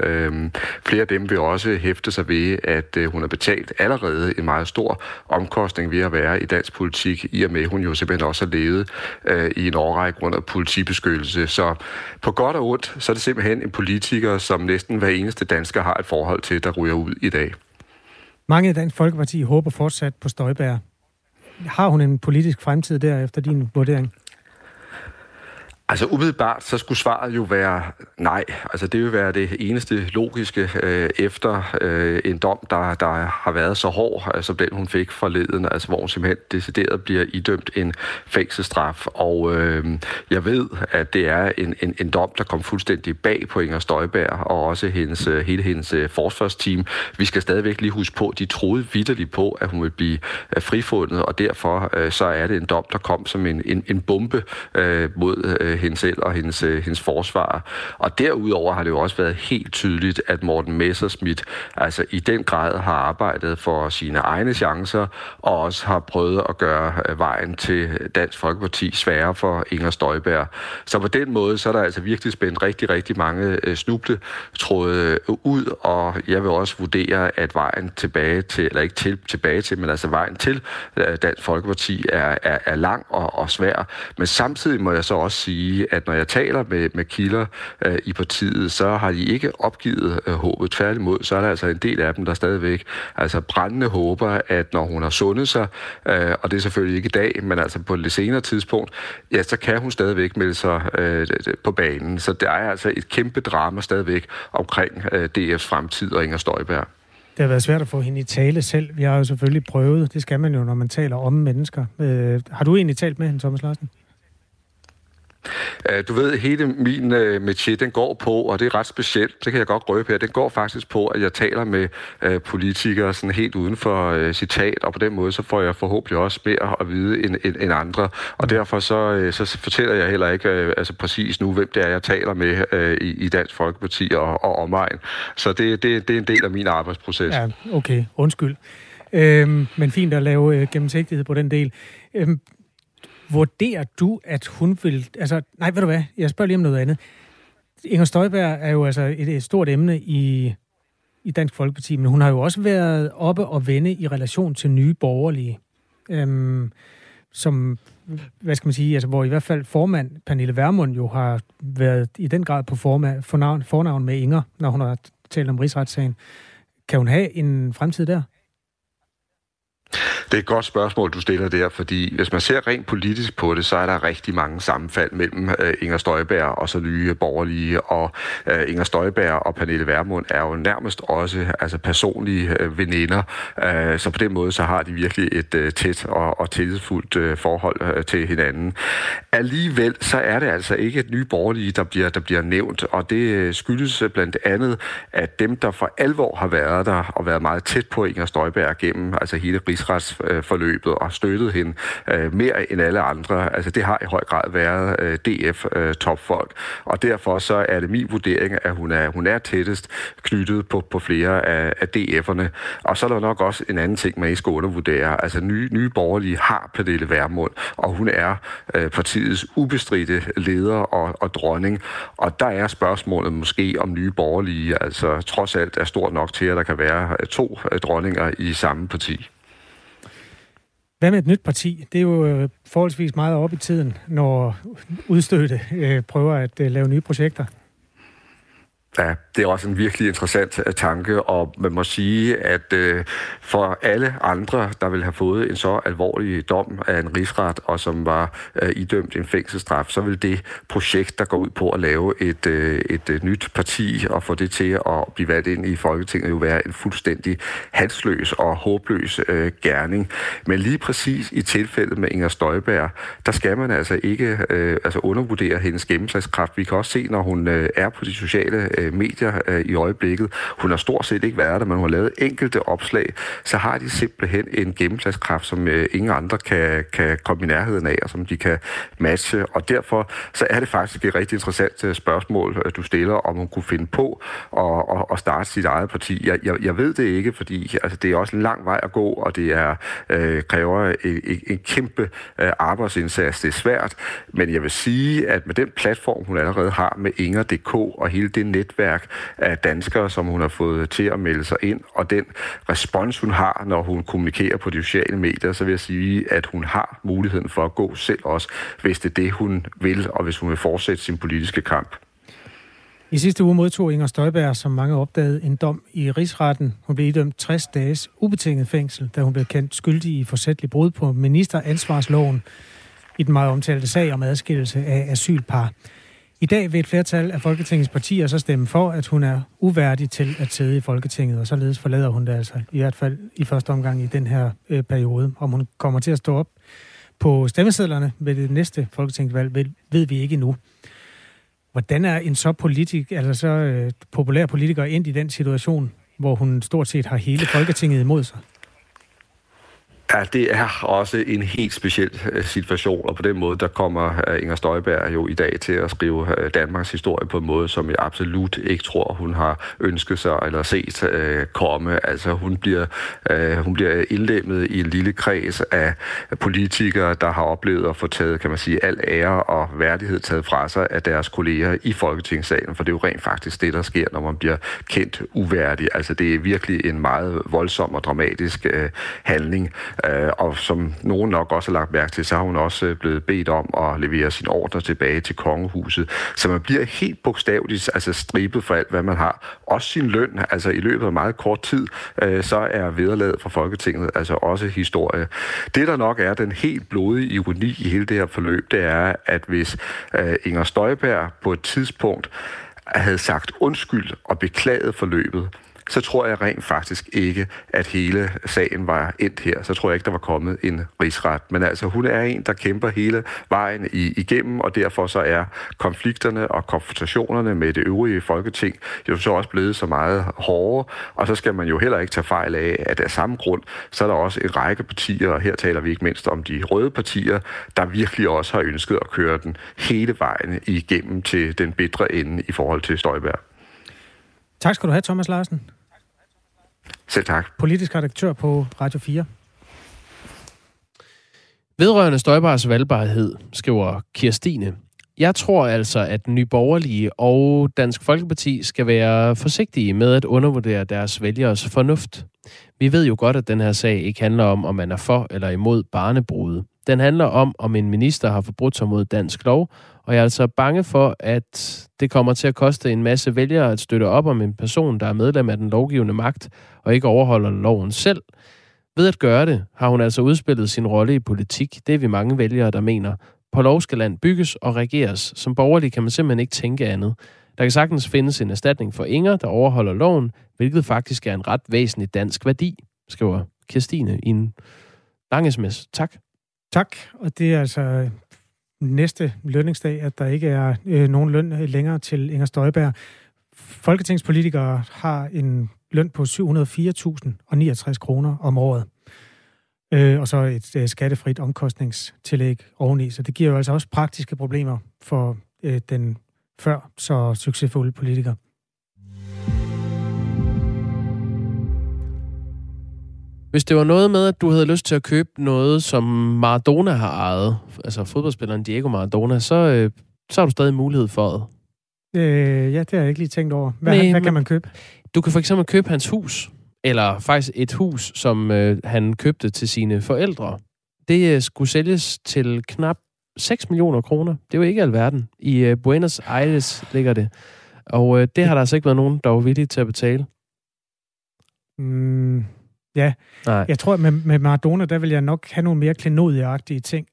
Flere af dem vil også hæfte sig ved, at hun har betalt allerede en meget stor omkostning ved at være i dansk politik, i og med, hun jo simpelthen også har levet i en årrække under politibeskyttelse. Så på godt og ondt, så er det simpelthen en politiker, som næsten hver eneste dansker har et forhold til, der ryger ud i dag. Mange af Dansk Folkeparti håber fortsat på Støjberg. Har hun en politisk fremtid der efter din vurdering? Altså umiddelbart, så skulle svaret jo være nej. Altså det vil være det eneste logiske efter en dom, der har været så hård, som den hun fik forleden, altså hvor hun simpelthen decideret bliver idømt en fængselsstraf. Og jeg ved, at det er en dom, der kom fuldstændig bag på Inger Støjberg og også hele hendes forsvarsteam. Vi skal stadigvæk lige huske på, de troede vitterligt på, at hun ville blive frifundet, og derfor så er det en dom, der kom som en bombe mod hende selv og hendes forsvarer. Og derudover har det jo også været helt tydeligt, at Morten Messerschmidt altså i den grad har arbejdet for sine egne chancer, og også har prøvet at gøre vejen til Dansk Folkeparti sværere for Inger Støjberg. Så på den måde, så er der altså virkelig spændt rigtig, rigtig mange snubletråde ud, og jeg vil også vurdere, at vejen tilbage til, eller ikke til, tilbage til, men altså vejen til Dansk Folkeparti er lang og svær. Men samtidig må jeg så også sige, at når jeg taler med kilder i partiet, så har de ikke opgivet håbet. Tværtimod, så er der altså en del af dem, der stadigvæk altså brændende håber, at når hun har sundet sig, og det er selvfølgelig ikke i dag, men altså på et lidt senere tidspunkt, ja, så kan hun stadigvæk melde sig på banen. Så der er altså et kæmpe drama stadigvæk omkring DF's fremtid og Inger Støjberg. Det har været svært at få hende i tale selv. Vi har jo selvfølgelig prøvet. Det skal man jo, når man taler om mennesker. Har du egentlig talt med hende, Thomas Larsen? Du ved, hele min métier, den går på, og det er ret specielt, det kan jeg godt røbe her, den går faktisk på, at jeg taler med politikere sådan helt uden for citat, og på den måde, så får jeg forhåbentlig også mere at vide end andre, og derfor så fortæller jeg heller ikke altså præcis nu, hvem det er, jeg taler med i Dansk Folkeparti og omegn. Så det er en del af min arbejdsproces. Ja, okay, undskyld. Men fint at lave gennemsigtighed på den del. Vurderer du, at hun vil... Altså, nej, ved du hvad? Jeg spørger lige om noget andet. Inger Støjberg er jo altså et stort emne i Dansk Folkeparti, men hun har jo også været oppe og vende i relation til Nye Borgerlige, som, hvad skal man sige, altså, hvor i hvert fald formand Pernille Vermund jo har været i den grad på fornavn med Inger, når hun har talt om rigsretssagen. Kan hun have en fremtid der? Det er et godt spørgsmål, du stiller der, fordi hvis man ser rent politisk på det, så er der rigtig mange sammenfald mellem Inger Støjberg og så Nye Borgerlige, og Inger Støjberg og Pernille Vermund er jo nærmest også altså personlige veninder, så på den måde så har de virkelig et tæt og tillidsfuldt forhold til hinanden. Alligevel så er det altså ikke et Nye Borgerlige, der bliver nævnt, og det skyldes blandt andet, at dem, der for alvor har været der og været meget tæt på Inger Støjberg gennem altså hele rigsretsforløbet og støttet hende mere end alle andre. Altså det har i høj grad været DF-topfolk, og derfor så er det min vurdering, at hun er tættest knyttet på flere af DF'erne. Og så er der nok også en anden ting, man ikke skal undervurdere. Altså nye borgerlige har Pernille Vermund, og hun er partiets ubestridte leder og dronning, og der er spørgsmålet måske om Nye Borgerlige, altså trods alt er stort nok til, at der kan være to dronninger i samme parti. Hvad med et nyt parti? Det er jo forholdsvis meget op i tiden, når udstødte prøver at lave nye projekter. Ja, det er også en virkelig interessant tanke, og man må sige, at for alle andre, der ville have fået en så alvorlig dom af en rigsret, og som var idømt en fængselsstraf, så vil det projekt, der går ud på at lave et nyt parti og få det til at blive valgt ind i Folketinget, jo være en fuldstændig halsløs og håbløs gerning. Men lige præcis i tilfældet med Inger Støjberg, der skal man altså ikke undervurdere hendes gennemslagskraft. Vi kan også se, når hun er på de sociale medier i øjeblikket. Hun har stort set ikke været der, men hun har lavet enkelte opslag, så har de simpelthen en gennemslagskraft, som ingen andre kan komme i nærheden af, og som de kan matche. Og derfor så er det faktisk et rigtig interessant spørgsmål, du stiller, om hun kunne finde på at starte sit eget parti. Jeg ved det ikke, fordi altså, det er også en lang vej at gå, og det er, kræver en kæmpe arbejdsindsats. Det er svært, men jeg vil sige, at med den platform, hun allerede har med Inger.dk og hele det netværk af danskere, som hun har fået til at melde sig ind, og den respons, hun har, når hun kommunikerer på de sociale medier, så vil jeg sige, at hun har muligheden for at gå selv også, hvis det er det, hun vil, og hvis hun vil fortsætte sin politiske kamp. I sidste uge modtog Inger Støjberg, som mange opdagede, en dom i rigsretten. Hun blev idømt 60 dages ubetinget fængsel, da hun blev kendt skyldig i forsætligt brud på ministeransvarsloven i den meget omtalte sag om adskillelse af asylpar. I dag vil et flertal af Folketingets partier så stemme for, at hun er uværdig til at sidde i Folketinget, og således forlader hun det altså, i hvert fald i første omgang i den her periode. Om hun kommer til at stå op på stemmesedlerne ved det næste folketingsvalg, ved vi ikke endnu. Hvordan er en så populær politiker endt i den situation, hvor hun stort set har hele Folketinget imod sig? Ja, det er også en helt speciel situation, og på den måde, der kommer Inger Støjberg jo i dag til at skrive Danmarks historie på en måde, som jeg absolut ikke tror, hun har ønsket sig eller set komme. Altså, hun bliver indlemmet i en lille kreds af politikere, der har oplevet at få taget, kan man sige, al ære og værdighed taget fra sig af deres kolleger i Folketingssalen, for det er jo rent faktisk det, der sker, når man bliver kendt uværdig. Altså, det er virkelig en meget voldsom og dramatisk handling. Og som nogen nok også har lagt mærke til, så har hun også blevet bedt om at levere sin ordre tilbage til kongehuset. Så man bliver helt bogstaveligt altså stribet for alt, hvad man har. Også sin løn, altså i løbet af meget kort tid, så er vederlaget fra Folketinget altså også historie. Det, der nok er den helt blodige ironi i hele det her forløb, det er, at hvis Inger Støjberg på et tidspunkt havde sagt undskyld og beklaget forløbet, så tror jeg rent faktisk ikke, at hele sagen var endt her. Så tror jeg ikke, der var kommet en rigsret. Men altså, hun er en, der kæmper hele vejen igennem, og derfor så er konflikterne og konfrontationerne med det øvrige Folketing jo så også blevet så meget hårdere, og så skal man jo heller ikke tage fejl af, at af samme grund, så er der også en række partier, og her taler vi ikke mindst om de røde partier, der virkelig også har ønsket at køre den hele vejen igennem til den bitre ende i forhold til Støjberg. Tak skal du have, Thomas Larsen. Selv tak. Politisk redaktør på Radio 4. Vedrørende Støjbergs valgbarhed, skriver Kirstine. Jeg tror altså, at Nye Borgerlige og Dansk Folkeparti skal være forsigtige med at undervurdere deres vælgeres fornuft. Vi ved jo godt, at den her sag ikke handler om man er for eller imod barnebrude. Den handler om en minister har forbrudt sig mod dansk lov, og jeg er altså bange for, at det kommer til at koste en masse vælgere at støtte op om en person, der er medlem af den lovgivende magt og ikke overholder loven selv. Ved at gøre det, har hun altså udspillet sin rolle i politik. Det er vi mange vælgere, der mener. På lov skal land bygges og regeres. Som borgerlig kan man simpelthen ikke tænke andet. Der kan sagtens findes en erstatning for Inger, der overholder loven, hvilket faktisk er en ret væsentlig dansk værdi, skriver Kirstine i en lang sms. Tak. Tak, og det er altså næste lønningsdag, at der ikke er nogen løn længere til Inger Støjberg. Folketingspolitikere har en løn på 704.069 kroner om året. Og så et skattefrit omkostningstillæg oveni. Så det giver jo altså også praktiske problemer for den før så succesfulde politiker. Hvis det var noget med, at du havde lyst til at købe noget, som Maradona har ejet, altså fodboldspilleren Diego Maradona, så har du stadig mulighed for det. Ja, det har jeg ikke lige tænkt over. Hvad kan man købe? Du kan for eksempel købe hans hus, eller faktisk et hus, som han købte til sine forældre. Det skulle sælges til knap 6 millioner kroner. Det er jo ikke alverden. I Buenos Aires ligger det. Og det har der altså ikke været nogen, der var villige til at betale. Ja, nej. Jeg tror, med Maradona, der vil jeg nok have nogle mere klenodieagtige ting.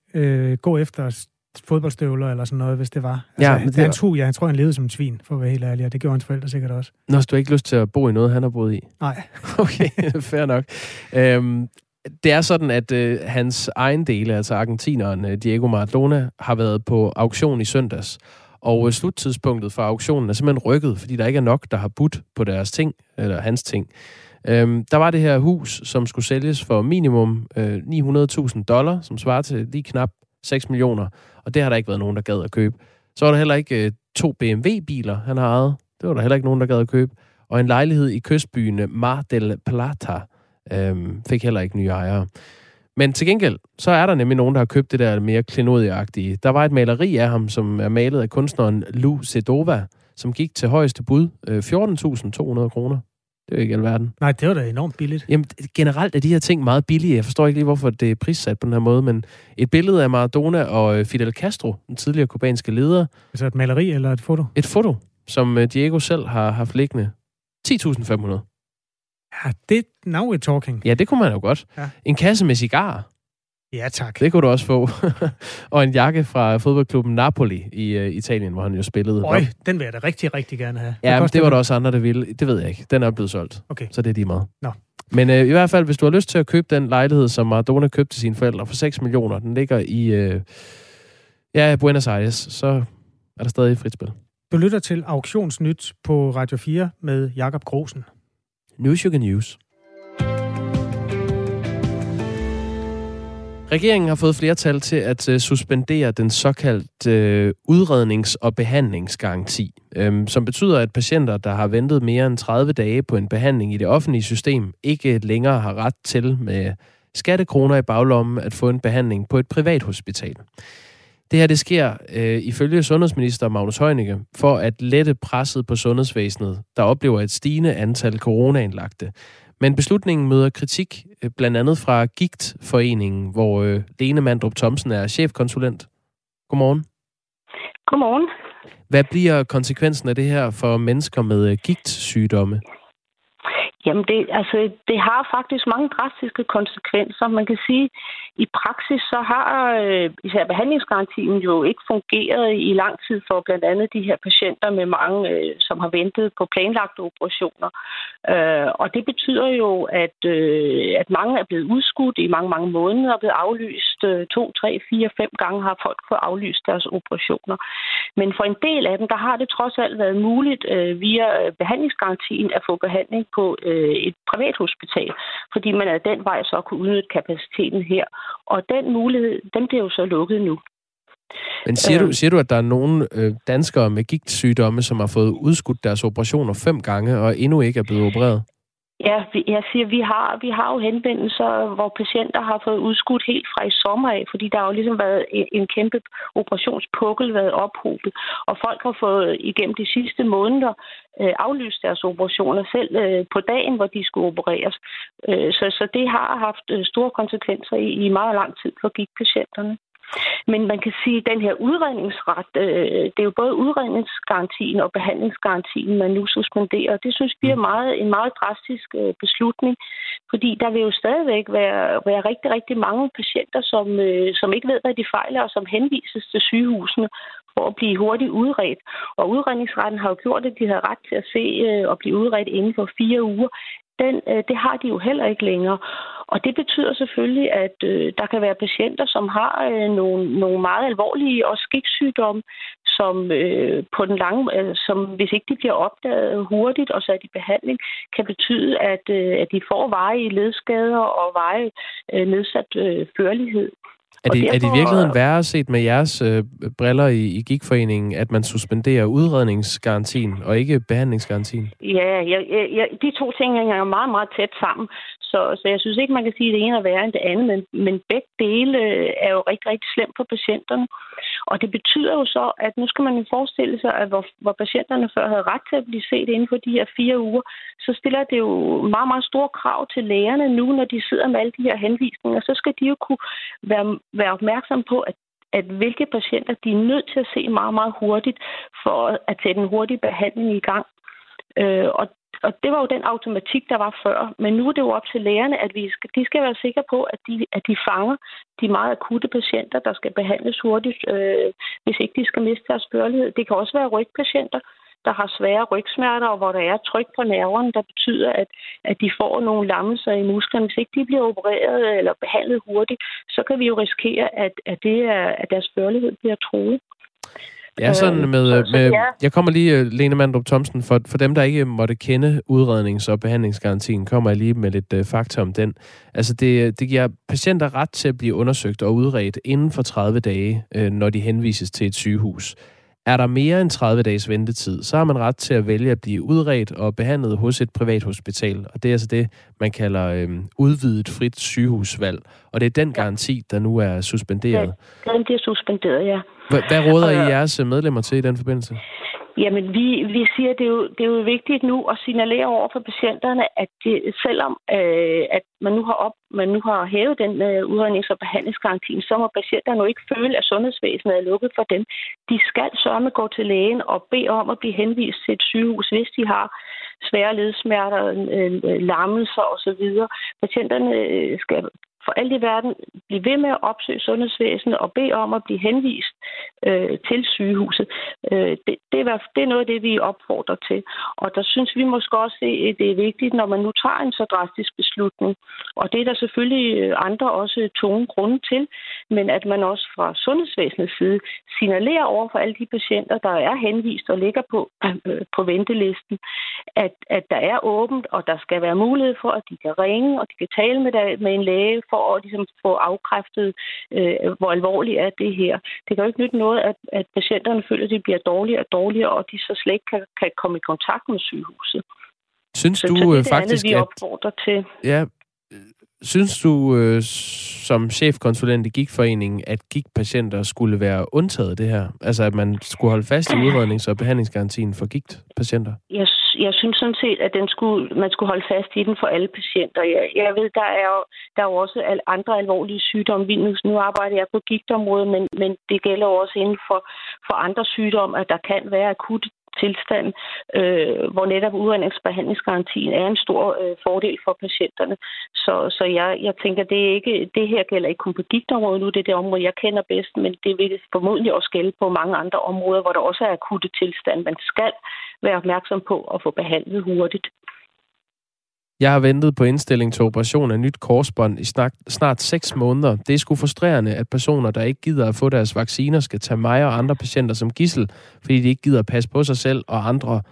Gå efter fodboldstøvler eller sådan noget, hvis det var. Altså, ja, men det hans hus, jeg tror, han levede som en svin, for at være helt ærlig, og det gjorde hans forældre sikkert også. Nå, så du har ikke lyst til at bo i noget, han har boet i? Nej. Okay, fair nok. Det er sådan, at hans egen del, altså argentineren Diego Maradona, har været på auktion i søndags. Og sluttidspunktet for auktionen er simpelthen rykket, fordi der ikke er nok, der har budt på deres ting, eller hans ting. Der var det her hus, som skulle sælges for minimum $900.000, som svarer til lige knap 6 millioner, og det har der ikke været nogen, der gad at købe. Så var der heller ikke 2 BMW-biler, han har ejet. Det var der heller ikke nogen, der gad at købe. Og en lejlighed i kystbyen Mar del Plata fik heller ikke nye ejere. Men til gengæld, så er der nemlig nogen, der har købt det der mere klenodieagtige. Der var et maleri af ham, som er malet af kunstneren Lou Sedova, som gik til højeste bud 14.200 kroner. Det er ikke alverden. Nej, det var da enormt billigt. Jamen, generelt er de her ting meget billige. Jeg forstår ikke lige, hvorfor det er prissat på den her måde, men et billede af Maradona og Fidel Castro, den tidligere kubanske leder. Altså et maleri eller et foto? Et foto, som Diego selv har haft liggende. 10.500. Ja, det er now we're talking. Ja, det kunne man jo godt. Ja. En kasse med cigarer. Ja, tak. Det kunne du også få. Og en jakke fra fodboldklubben Napoli i Italien, hvor han jo spillede. Øj, den vil jeg da rigtig, rigtig gerne have. Ja, det var der også andre, der ville. Det ved jeg ikke. Den er blevet solgt. Okay. Så det er lige meget. Nå. Men i hvert fald, hvis du har lyst til at købe den lejlighed, som Maradona købte til sine forældre for 6 millioner, den ligger i Buenos Aires, så er der stadig frit spil. Du lytter til Auktionsnyt på Radio 4 med Jakob Grosen. News you can use. Regeringen har fået flertal til at suspendere den såkaldte udrednings- og behandlingsgaranti, som betyder, at patienter, der har ventet mere end 30 dage på en behandling i det offentlige system, ikke længere har ret til med skattekroner i baglommen at få en behandling på et privathospital. Det her, det sker ifølge sundhedsminister Magnus Heunicke for at lette presset på sundhedsvæsenet, der oplever et stigende antal coronaindlagte. Men beslutningen møder kritik, blandt andet fra Gigtforeningen, hvor Lene Mandrup Thomsen er chefkonsulent. Godmorgen. Godmorgen. Hvad bliver konsekvensen af det her for mennesker med gigtsygdomme? Jamen, det har faktisk mange drastiske konsekvenser. Man kan sige, at i praksis så har især behandlingsgarantien jo ikke fungeret i lang tid for blandt andet de her patienter med mange, som har ventet på planlagte operationer. Og det betyder jo, at mange er blevet udskudt i mange måneder og blevet aflyst. 2, 3, 4, 5 gange har folk fået aflyst deres operationer. Men for en del af dem, der har det trods alt været muligt via behandlingsgarantien at få behandling på et privat hospital, fordi man af den vej så kunne udnytte kapaciteten her. Og den mulighed, den bliver jo så lukket nu. Men siger du, at der er nogle danskere med gigtsygdomme, som har fået udskudt deres operationer 5 gange og endnu ikke er blevet opereret? Ja, jeg siger, vi har jo henvendelser, hvor patienter har fået udskudt helt fra i sommer af, fordi der har jo ligesom været en kæmpe operationspukkel, været ophobet, og folk har fået igennem de sidste måneder aflyst deres operationer selv på dagen, hvor de skulle opereres. Så det har haft store konsekvenser i meget lang tid for gigtpatienterne. Men man kan sige, at den her udredningsret, det er jo både udredningsgarantien og behandlingsgarantien, man nu suspenderer. Det synes vi er en meget drastisk beslutning, fordi der vil jo stadigvæk være rigtig, rigtig mange patienter, som ikke ved, hvad de fejler, og som henvises til sygehusene for at blive hurtigt udredt. Og udredningsretten har jo gjort, at de havde ret til at se og blive udredt inden for 4 uger. Det har de jo heller ikke længere. Og det betyder selvfølgelig, at der kan være patienter, som har nogle meget alvorlige også gigtsygdomme, som hvis ikke de bliver opdaget hurtigt og sat i behandling, kan betyde, at de får varige ledskader og varige nedsat førlighed. Er det i virkeligheden værre set med jeres briller i Gigtforeningen, at man suspenderer udredningsgarantien og ikke behandlingsgarantien? Ja, de to ting hænger meget, meget tæt sammen. Så jeg synes ikke, man kan sige, at det ene er værre end det andet, men begge dele er jo rigtig, rigtig slemt for patienterne. Og det betyder jo så, at nu skal man jo forestille sig, at hvor patienterne før havde ret til at blive set inden for de her 4 uger, så stiller det jo meget, meget store krav til lægerne nu, når de sidder med alle de her henvisninger. Så skal de jo kunne være opmærksom på, at hvilke patienter de er nødt til at se meget, meget hurtigt for at sætte en hurtig behandling i gang. Og det var jo den automatik, der var før. Men nu er det jo op til lægerne, at de skal være sikre på, at de fanger de meget akutte patienter, der skal behandles hurtigt, hvis ikke de skal miste deres førlighed. Det kan også være rygpatienter, der har svære rygsmerter, og hvor der er tryk på nerverne, der betyder, at de får nogle lammelser i musklerne. Hvis ikke de bliver opereret eller behandlet hurtigt, så kan vi jo risikere, at deres førlighed bliver truet. Ja, sådan med ja. Jeg kommer lige, Lene Mandrup Thomsen, for dem, der ikke måtte kende udrednings- og behandlingsgarantien, kommer jeg lige med lidt fakta om den. Altså, det giver patienter ret til at blive undersøgt og udredt inden for 30 dage, når de henvises til et sygehus. Er der mere end 30 dages ventetid, så har man ret til at vælge at blive udredt og behandlet hos et privathospital. Og det er altså det, man kalder udvidet frit sygehusvalg. Og det er den garanti, der nu er suspenderet. Ja, den bliver suspenderet, ja. Hvad råder I jeres medlemmer til i den forbindelse? Jamen, vi siger, at det er jo vigtigt nu at signalere over for patienterne, at selvom at man nu har hævet den udrednings- og behandlingsgarantien, så må patienterne jo ikke føle, at sundhedsvæsenet er lukket for dem. De skal sørge med at gå til lægen og bede om at blive henvist til et sygehus, hvis de har svære ledsmerter, lammelser osv. Patienterne skal for alt i verden blive ved med at opsøge sundhedsvæsenet og bede om at blive henvist til sygehuset. Det er noget af det, vi opfordrer til. Og der synes vi måske også, at det er vigtigt, når man nu tager en så drastisk beslutning. Og det er der selvfølgelig andre også tunge grunde til, men at man også fra sundhedsvæsenets side signalerer over for alle de patienter, der er henvist og ligger på ventelisten, at der er åbent, og der skal være mulighed for, at de kan ringe, og de kan tale med en læge, for at ligesom få afkræftet, hvor alvorligt er det her. Det kan jo ikke nytte noget, at patienterne føler, at de bliver dårligere og dårligere, og de så slet ikke kan komme i kontakt med sygehuset. Synes du så det faktisk, andet, vi opfordrer til. Ja, synes du som chefkonsulent i Gigtforeningen, at gigtpatienter skulle være undtaget det her? Altså, at man skulle holde fast i udrednings- og behandlingsgarantien for gigtpatienter? Jeg synes sådan set, at man skulle holde fast i den for alle patienter. Jeg ved, der er jo også andre alvorlige sygdomme. Nu arbejder jeg på gigtområdet, men det gælder jo også inden for andre sygdomme, at der kan være akut tilstand, hvor netop udredningsbehandlingsgarantien er en stor fordel for patienterne. Så jeg tænker, det her gælder ikke kun på gigtområdet nu, det er det område, jeg kender bedst, men det vil formodentlig også gælde på mange andre områder, hvor der også er akutte tilstand. Man skal være opmærksom på at få behandlet hurtigt. Jeg har ventet på indstilling til operation af nyt korsbånd i snart 6 måneder. Det er sgu frustrerende, at personer, der ikke gider at få deres vacciner, skal tage mig og andre patienter som gissel, fordi de ikke gider at passe på sig selv og andre,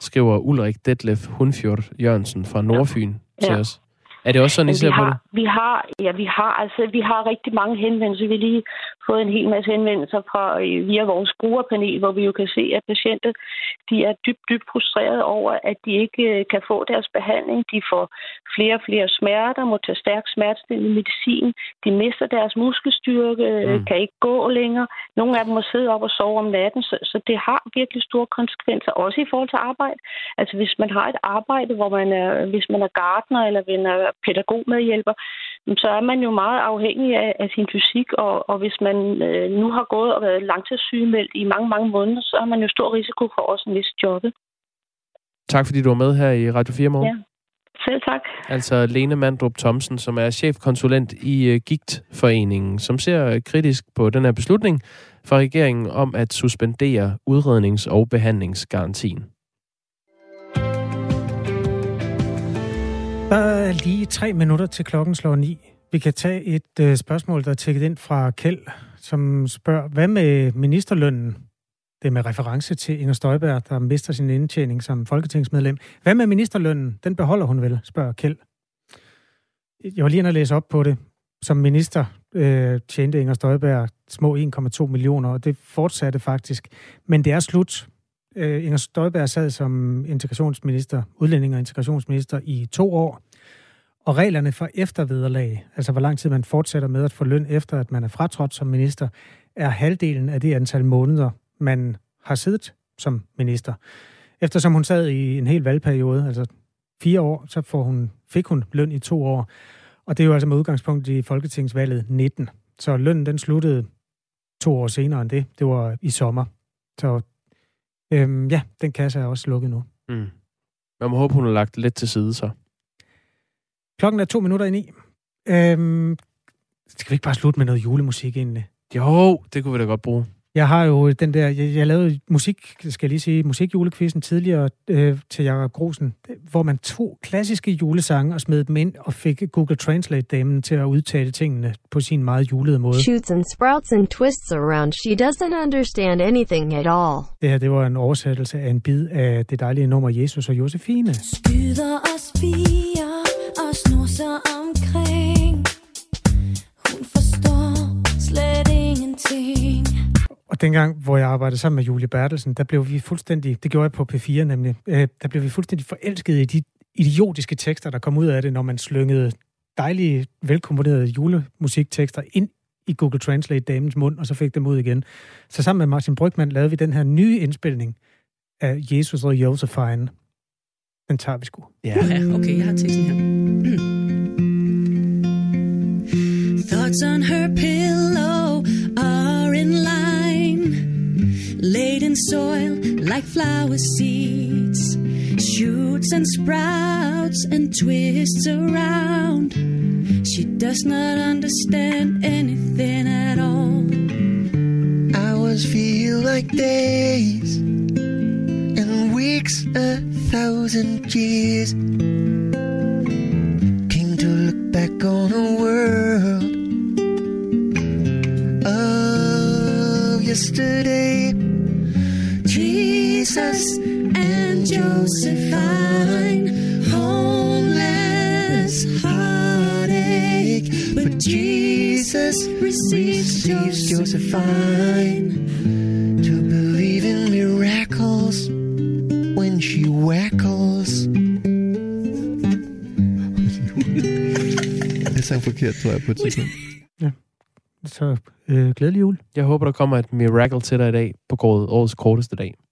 skriver Ulrik Detlef Hundfjord Jørgensen fra Nordfyn til os. Er det også sådan, I ser på det? Vi har rigtig mange henvendelser. Vi har lige fået en hel masse henvendelser via vores brugerpanel, hvor vi jo kan se, at patienter de er dybt frustrerede over, at de ikke kan få deres behandling. De får flere og flere smerter, må tage stærk smertestillende medicin. De mister deres muskelstyrke, kan ikke gå længere. Nogle af dem må sidde op og sove om natten, så det har virkelig store konsekvenser, også i forhold til arbejde. Altså hvis man har et arbejde, hvis man er gartner eller vender pædagogmedhjælper, så er man jo meget afhængig af sin fysik, og hvis man nu har gået og været langtidssygemeldt i mange, mange måneder, så har man jo stor risiko for også at miste jobbet. Tak fordi du var med her i Radio 4 Morgen. Ja. Selv tak. Altså Lene Mandrup Thomsen, som er chefkonsulent i Gigtforeningen, som ser kritisk på den her beslutning fra regeringen om at suspendere udrednings- og behandlingsgarantien. Der er lige 3 minutter til klokken slår 9. Vi kan tage et spørgsmål, der er tækket ind fra Kjeld, som spørger, hvad med ministerlønnen? Det er med reference til Inger Støjberg, der mister sin indtjening som folketingsmedlem. Hvad med ministerlønnen? Den beholder hun vel, spørger Kjeld. Jeg var lige inde og læse op på det. Som minister tjente Inger Støjberg små 1,2 millioner, og det fortsatte faktisk. Men det er slut. Inger Støjberg sad som integrationsminister, udlænding- og integrationsminister i 2 år. Og reglerne for eftervederlag, altså hvor lang tid man fortsætter med at få løn efter, at man er fratrådt som minister, er halvdelen af det antal måneder, man har siddet som minister. Eftersom hun sad i en hel valgperiode, altså 4 år, så fik hun løn i 2 år. Og det er jo altså med udgangspunkt i folketingsvalget 19. Så lønnen den sluttede 2 år senere end det. Det var i sommer. Så ja, den kasse er også lukket nu. Mm. Man må håbe, hun har lagt lidt til side, så. Klokken er 9:02. Skal vi ikke bare slutte med noget julemusik egentlig? Jo, det kunne vi da godt bruge. Jeg har jo den der, jeg lavede musikjulequizzen tidligere til Jakob Grosen, hvor man tog klassiske julesange og smed dem ind og fik Google Translate-damen til at udtale tingene på sin meget julede måde. Shoots and sprouts and twists around, she doesn't understand anything at all. Det her, det var en oversættelse af en bid af det dejlige nummer Jesus og Josefine. Skyder og spiger og snurser omkring, hun forstår slet ingenting. Og dengang, hvor jeg arbejdede sammen med Julie Bertelsen, der blev vi fuldstændig, det gjorde jeg på P4 nemlig, der blev vi fuldstændig forelskede i de idiotiske tekster, der kom ud af det, når man slyngede dejlige, velkomponerede julemusiktekster ind i Google Translate-damens mund, og så fik dem ud igen. Så sammen med Martin Brygmann lavede vi den her nye indspilning af Jesus og Josefine. Den tager vi sgu. Ja, okay, jeg har teksten her. Thoughts on her pillow are in line, laid in soil like flower seeds, shoots and sprouts and twists around, she does not understand anything at all. Hours feel like days and weeks, 1,000 years. Came to look back on a world of yesterday. Jesus and Josephine, homeless heartache. Jesus receives Josephine to believe in miracles when she wackles. Det sang forkert, tror jeg, på et tidspunkt. Ja. Så glædelig jul. Jeg håber, der kommer et miracle til dig i dag på årets korteste dag.